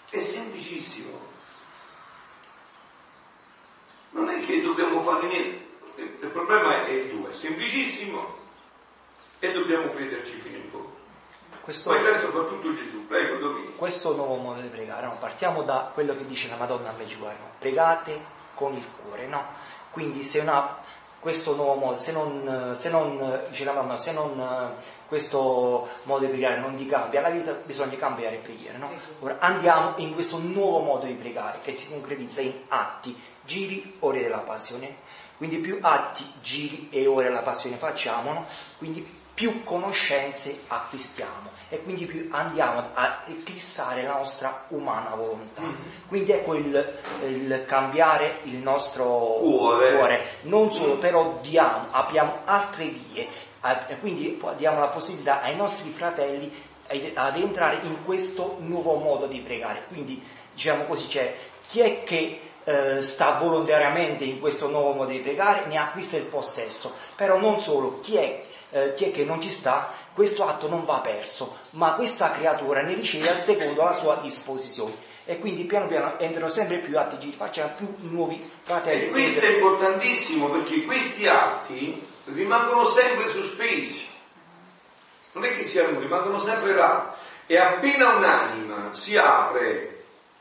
È semplicissimo. Non è che dobbiamo fare niente. Il problema è il tuo, è semplicissimo e dobbiamo crederci fino in fondo. Questo, poi il resto fa tutto Gesù. Prego, Domenico. Questo nuovo modo di pregare, no? Partiamo da quello che dice la Madonna a Međugorje, no? Pregate con il cuore, no? Quindi se una, questo nuovo modo, se non, se non dice la Madonna, se non questo modo di pregare non ti cambia la vita, bisogna cambiare preghiera, no? Ora andiamo in questo nuovo modo di pregare che si concretizza in atti, giri, ore della passione. Quindi più atti, giri e ore alla passione facciamo, no? Quindi più conoscenze acquistiamo e quindi più andiamo a eclissare la nostra umana volontà. Mm-hmm. Quindi ecco il, il cambiare il nostro cuore, cuore. Non solo, mm-hmm. però diamo, apriamo altre vie, quindi diamo la possibilità ai nostri fratelli ad entrare in questo nuovo modo di pregare. Quindi diciamo così, cioè, chi è che sta volontariamente in questo nuovo modo di pregare ne acquista il possesso, però non solo, chi è, eh, chi è che non ci sta, questo atto non va perso, ma questa creatura ne riceve secondo la sua disposizione e quindi piano piano entrano sempre più atti, ci facciano più nuovi fratelli. E questo è importantissimo, perché questi atti rimangono sempre sospesi, non è che siano, rimangono sempre là, e appena un'anima si apre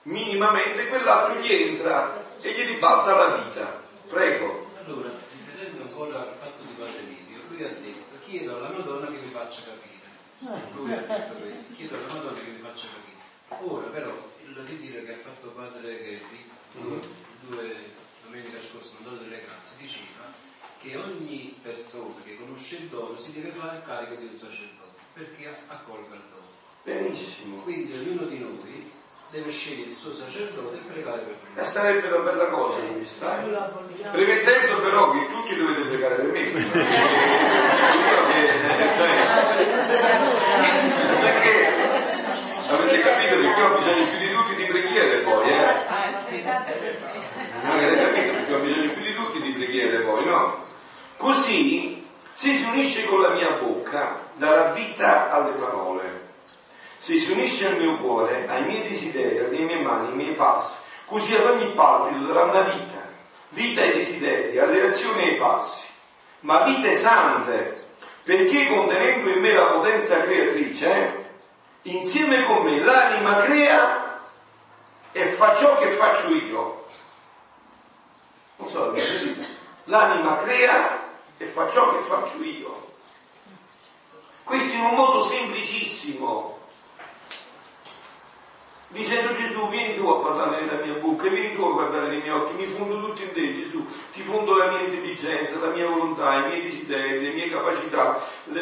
minimamente, quell'altro gli entra e gli ribalta la vita. Prego. Allora, riferendo ancora al fatto di Padre Pio, lui ha detto: chiedo alla Madonna che vi faccia capire. Lui ha detto questo: chiedo alla Madonna che vi faccia capire. Ora però il ritiro che ha fatto Padre Pio due domenica scorsa, non do delle ragazze, diceva che ogni persona che conosce il dono si deve fare carico di un sacerdote, perché accolga il dono. Benissimo. Quindi ognuno di noi deve scegliere il suo sacerdote e pregare per lui. E sarebbe una bella cosa, mi stai? Premettendo però che tutti dovete pregare per me. Perché avete capito che qui ho bisogno più di tutti di preghiere poi, eh? Non avete capito che qui ho bisogno più di tutti di preghiere poi, no? Così, se si unisce con la mia bocca, darà vita alle parole. Se si unisce al mio cuore, ai miei desideri, alle mie mani, ai miei passi, così ad ogni palpito darà una vita, vita ai desideri, alle azioni e ai passi, ma vite sante, perché contenendo in me la potenza creatrice, eh, insieme con me l'anima crea e fa ciò che faccio io. Non so, l'anima crea e fa ciò che faccio io. Questo in un modo semplicissimo. Dicendo: Gesù, vieni tu a parlare nella mia bocca, vieni tu a guardare nei miei occhi, mi fondo tutto in te, Gesù, ti fondo la mia intelligenza, la mia volontà, i miei desideri, le mie capacità,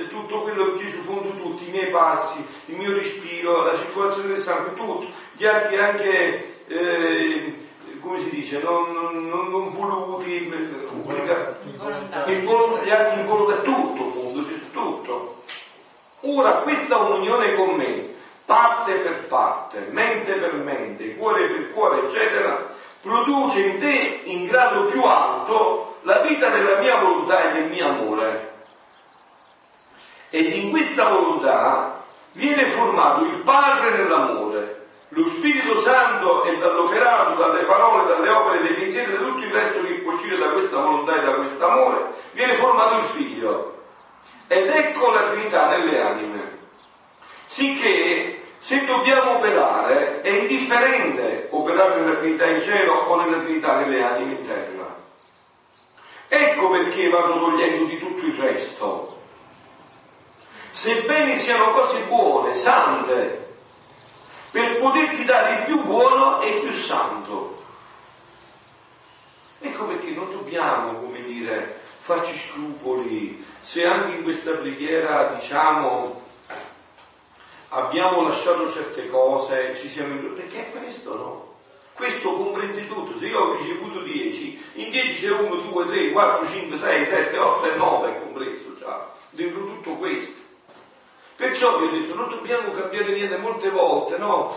tutto quello che Gesù, fondo tutti, i miei passi, il mio respiro, la circolazione del sangue, tutto, gli atti anche, eh, come si dice, non, non, non voluti, gli atti involontari, tutto, fondo Gesù, tutto. Ora questa unione con me, parte per parte, mente per mente, cuore per cuore, eccetera, produce in te, in grado più alto, la vita della mia volontà e del mio amore. Ed in questa volontà viene formato il Padre nell'amore, lo Spirito Santo è dall'operato, dalle parole, dalle opere, dai pensieri, da tutto il resto che può uscire da questa volontà e da quest'amore, viene formato il Figlio. Ed ecco la Trinità nelle anime. Sicché, se dobbiamo operare, è indifferente operare nella Trinità in cielo o nella Trinità nelle anime in terra. Ecco perché vado togliendo di tutto il resto. Sebbene siano cose buone, sante, per poterti dare il più buono e il più santo. Ecco perché non dobbiamo, come dire, farci scrupoli, se anche in questa preghiera, diciamo, abbiamo lasciato certe cose, ci siamo introdotti, perché questo no? Questo comprende tutto. Se io ho ricevuto dieci, in dieci c'è uno, due, tre, quattro, cinque, sei, sette, otto e nove è compreso già, dentro tutto questo. Perciò vi ho detto, non dobbiamo cambiare niente molte volte, no?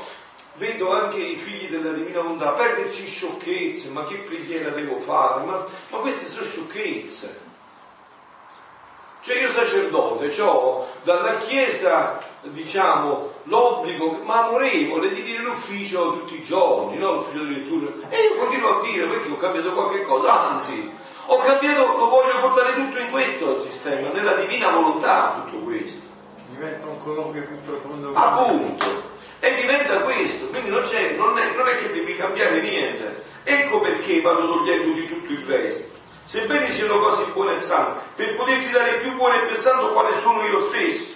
vedo anche i figli della Divina Volontà perdersi in sciocchezze, ma che preghiera devo fare? Ma, ma queste sono sciocchezze. Cioè io sacerdote ho dalla Chiesa, diciamo, l'obbligo, ma amorevole, di dire l'ufficio tutti i giorni, no? L'ufficio di lettura. E io continuo a dire perché ho cambiato qualche cosa, anzi, ho cambiato, lo voglio portare tutto in questo sistema, nella Divina Volontà tutto questo. Diventa un colloquio più profondo. Appunto. E diventa questo, quindi non, c'è, non, è, non è che devi cambiare niente. Ecco perché vado togliendo di tutto il resto. Sebbene siano cose buone e sane, per poterti dare più buone e più santo quale sono io stesso,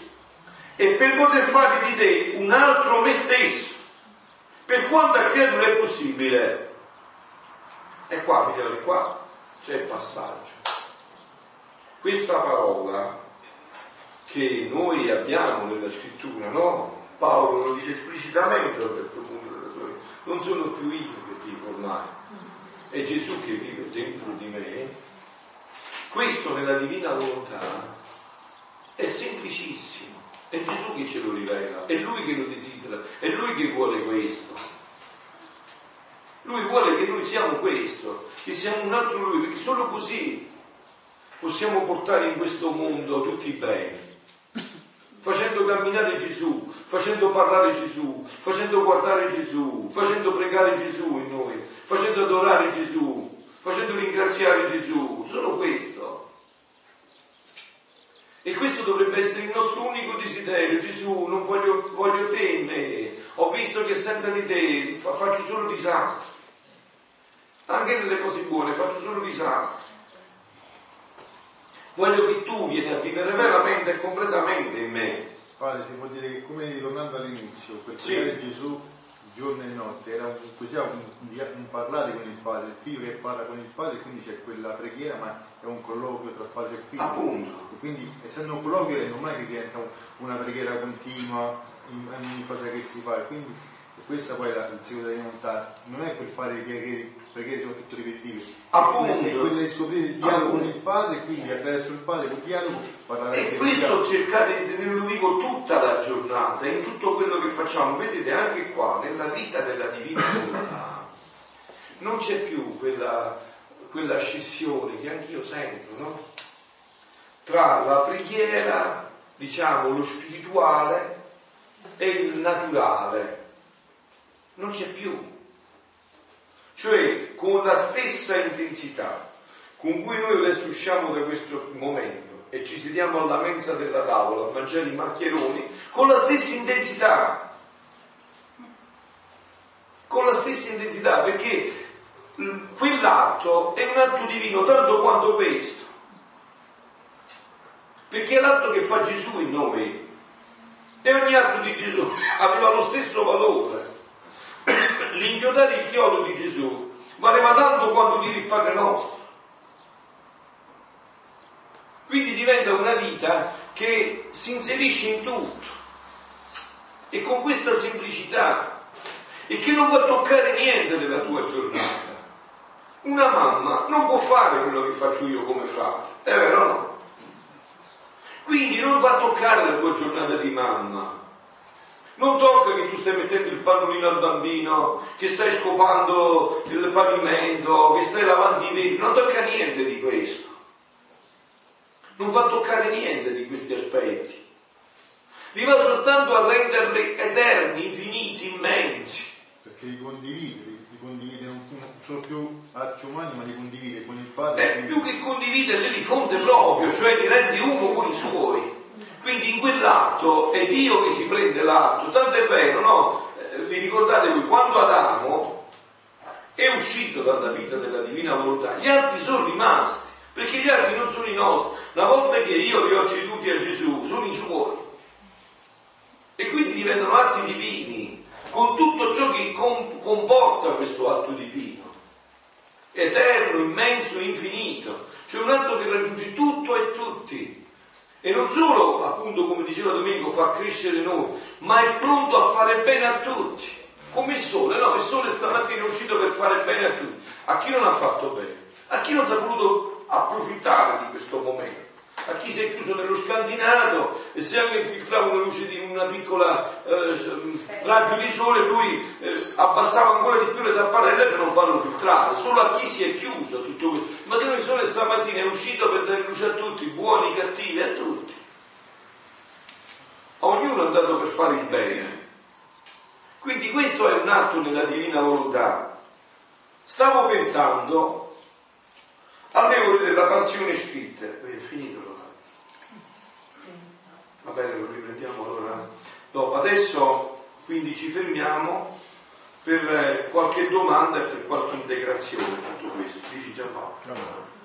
e per poter fare di te un altro me stesso, per quanta creatura è possibile. E qua, figlioli, qua c'è il passaggio. Questa parola che noi abbiamo nella scrittura, no? Paolo lo dice esplicitamente da questo punto della sua vita. Non sono più io che ti formai, è Gesù che vive dentro di me. Questo nella Divina Volontà è semplicissimo, è Gesù che ce lo rivela, è Lui che lo desidera, è Lui che vuole questo. Lui vuole che noi siamo questo, che siamo un altro Lui, perché solo così possiamo portare in questo mondo tutti i beni, facendo camminare Gesù, facendo parlare Gesù, facendo guardare Gesù, facendo pregare Gesù in noi, facendo adorare Gesù, facendo ringraziare Gesù, solo questo. E questo dovrebbe essere il nostro unico desiderio. Gesù, non voglio, voglio te in me, ho visto che senza di te faccio solo disastri, anche nelle cose buone faccio solo disastri. Voglio che tu vieni a vivere veramente e completamente in me. Padre, si può dire che, come ritornando all'inizio, per pregare sì. Gesù giorno e notte era un, un, un parlare con il Padre, il Figlio che parla con il Padre, quindi c'è quella preghiera, ma è un colloquio tra Padre e Figlio. Appunto. E quindi, essendo un colloquio, è normale che diventa una preghiera continua in ogni cosa che si fa. Quindi questa poi è la, il segreto della volontà, non è quel fare preghiere, preghiere soprattutto ripetitive, appunto, è quello di scoprire il dialogo appunto con il Padre, quindi attraverso il Padre il dialogo parlare. E questo cercate di tenerlo vivo tutta la giornata, in tutto quello che facciamo. Vedete, anche qua nella vita della Divina Volontà non c'è più quella, quella scissione che anch'io sento, no? Tra la preghiera, diciamo, lo spirituale e il naturale. Non c'è più. Cioè, con la stessa intensità con cui noi adesso usciamo da questo momento e ci sediamo alla mensa della tavola a mangiare i maccheroni, con la stessa intensità, con la stessa intensità, perché quell'atto è un atto divino tanto quanto questo, perché è l'atto che fa Gesù in noi, e ogni atto di Gesù aveva lo stesso valore. L'inchiodare il chiodo di Gesù valeva tanto quanto dire il Padre nostro. Quindi diventa una vita che si inserisce in tutto, e con questa semplicità, e che non va a toccare niente della tua giornata. Una mamma non può fare quello che faccio io come frate, è vero o no? Quindi non va a toccare la tua giornata di mamma. Non tocca che tu stai mettendo il pannolino al bambino, che stai scopando il pavimento, che stai lavando i vetri, non tocca niente di questo. Non fa toccare niente di questi aspetti. Li va soltanto a renderli eterni, infiniti, immensi. Perché li condivide, li condivide non sono più atti umani, ma li condivide con il Padre. E più che condividerli, li fonde proprio, cioè li rende uno con i suoi. Quindi in quell'atto è Dio che si prende l'atto, tanto è vero, no? Vi ricordate voi, quando Adamo è uscito dalla vita della Divina Volontà, gli atti sono rimasti, perché gli atti non sono i nostri. Una volta che io li ho ceduti a Gesù, sono i suoi. E quindi diventano atti divini, con tutto ciò che comporta questo atto divino. Eterno, immenso, infinito. Cioè un atto che raggiunge tutto e tutti. E non solo, appunto, come diceva Domenico, fa crescere noi, ma è pronto a fare bene a tutti, come il sole, no? Il sole stamattina è uscito per fare bene a tutti, a chi non ha fatto bene, a chi non si è voluto approfittare di questo momento, a chi si è chiuso nello scantinato e se anche infiltrava una luce di una piccola eh, raggio di sole, lui eh, abbassava ancora di più le tapparelle per non farlo filtrare, solo a chi si è chiuso tutto questo. Ma se noi sole stamattina è uscito per dare luce a tutti, buoni, cattivi, a tutti, a ognuno è andato per fare il bene. Quindi questo è un atto della Divina Volontà. Stavo pensando alle ore della passione scritta. Beh, è finito allora. Va bene, lo riprendiamo allora dopo. Adesso quindi ci fermiamo per qualche domanda e per qualche integrazione. Tutto questo, dici già Paolo.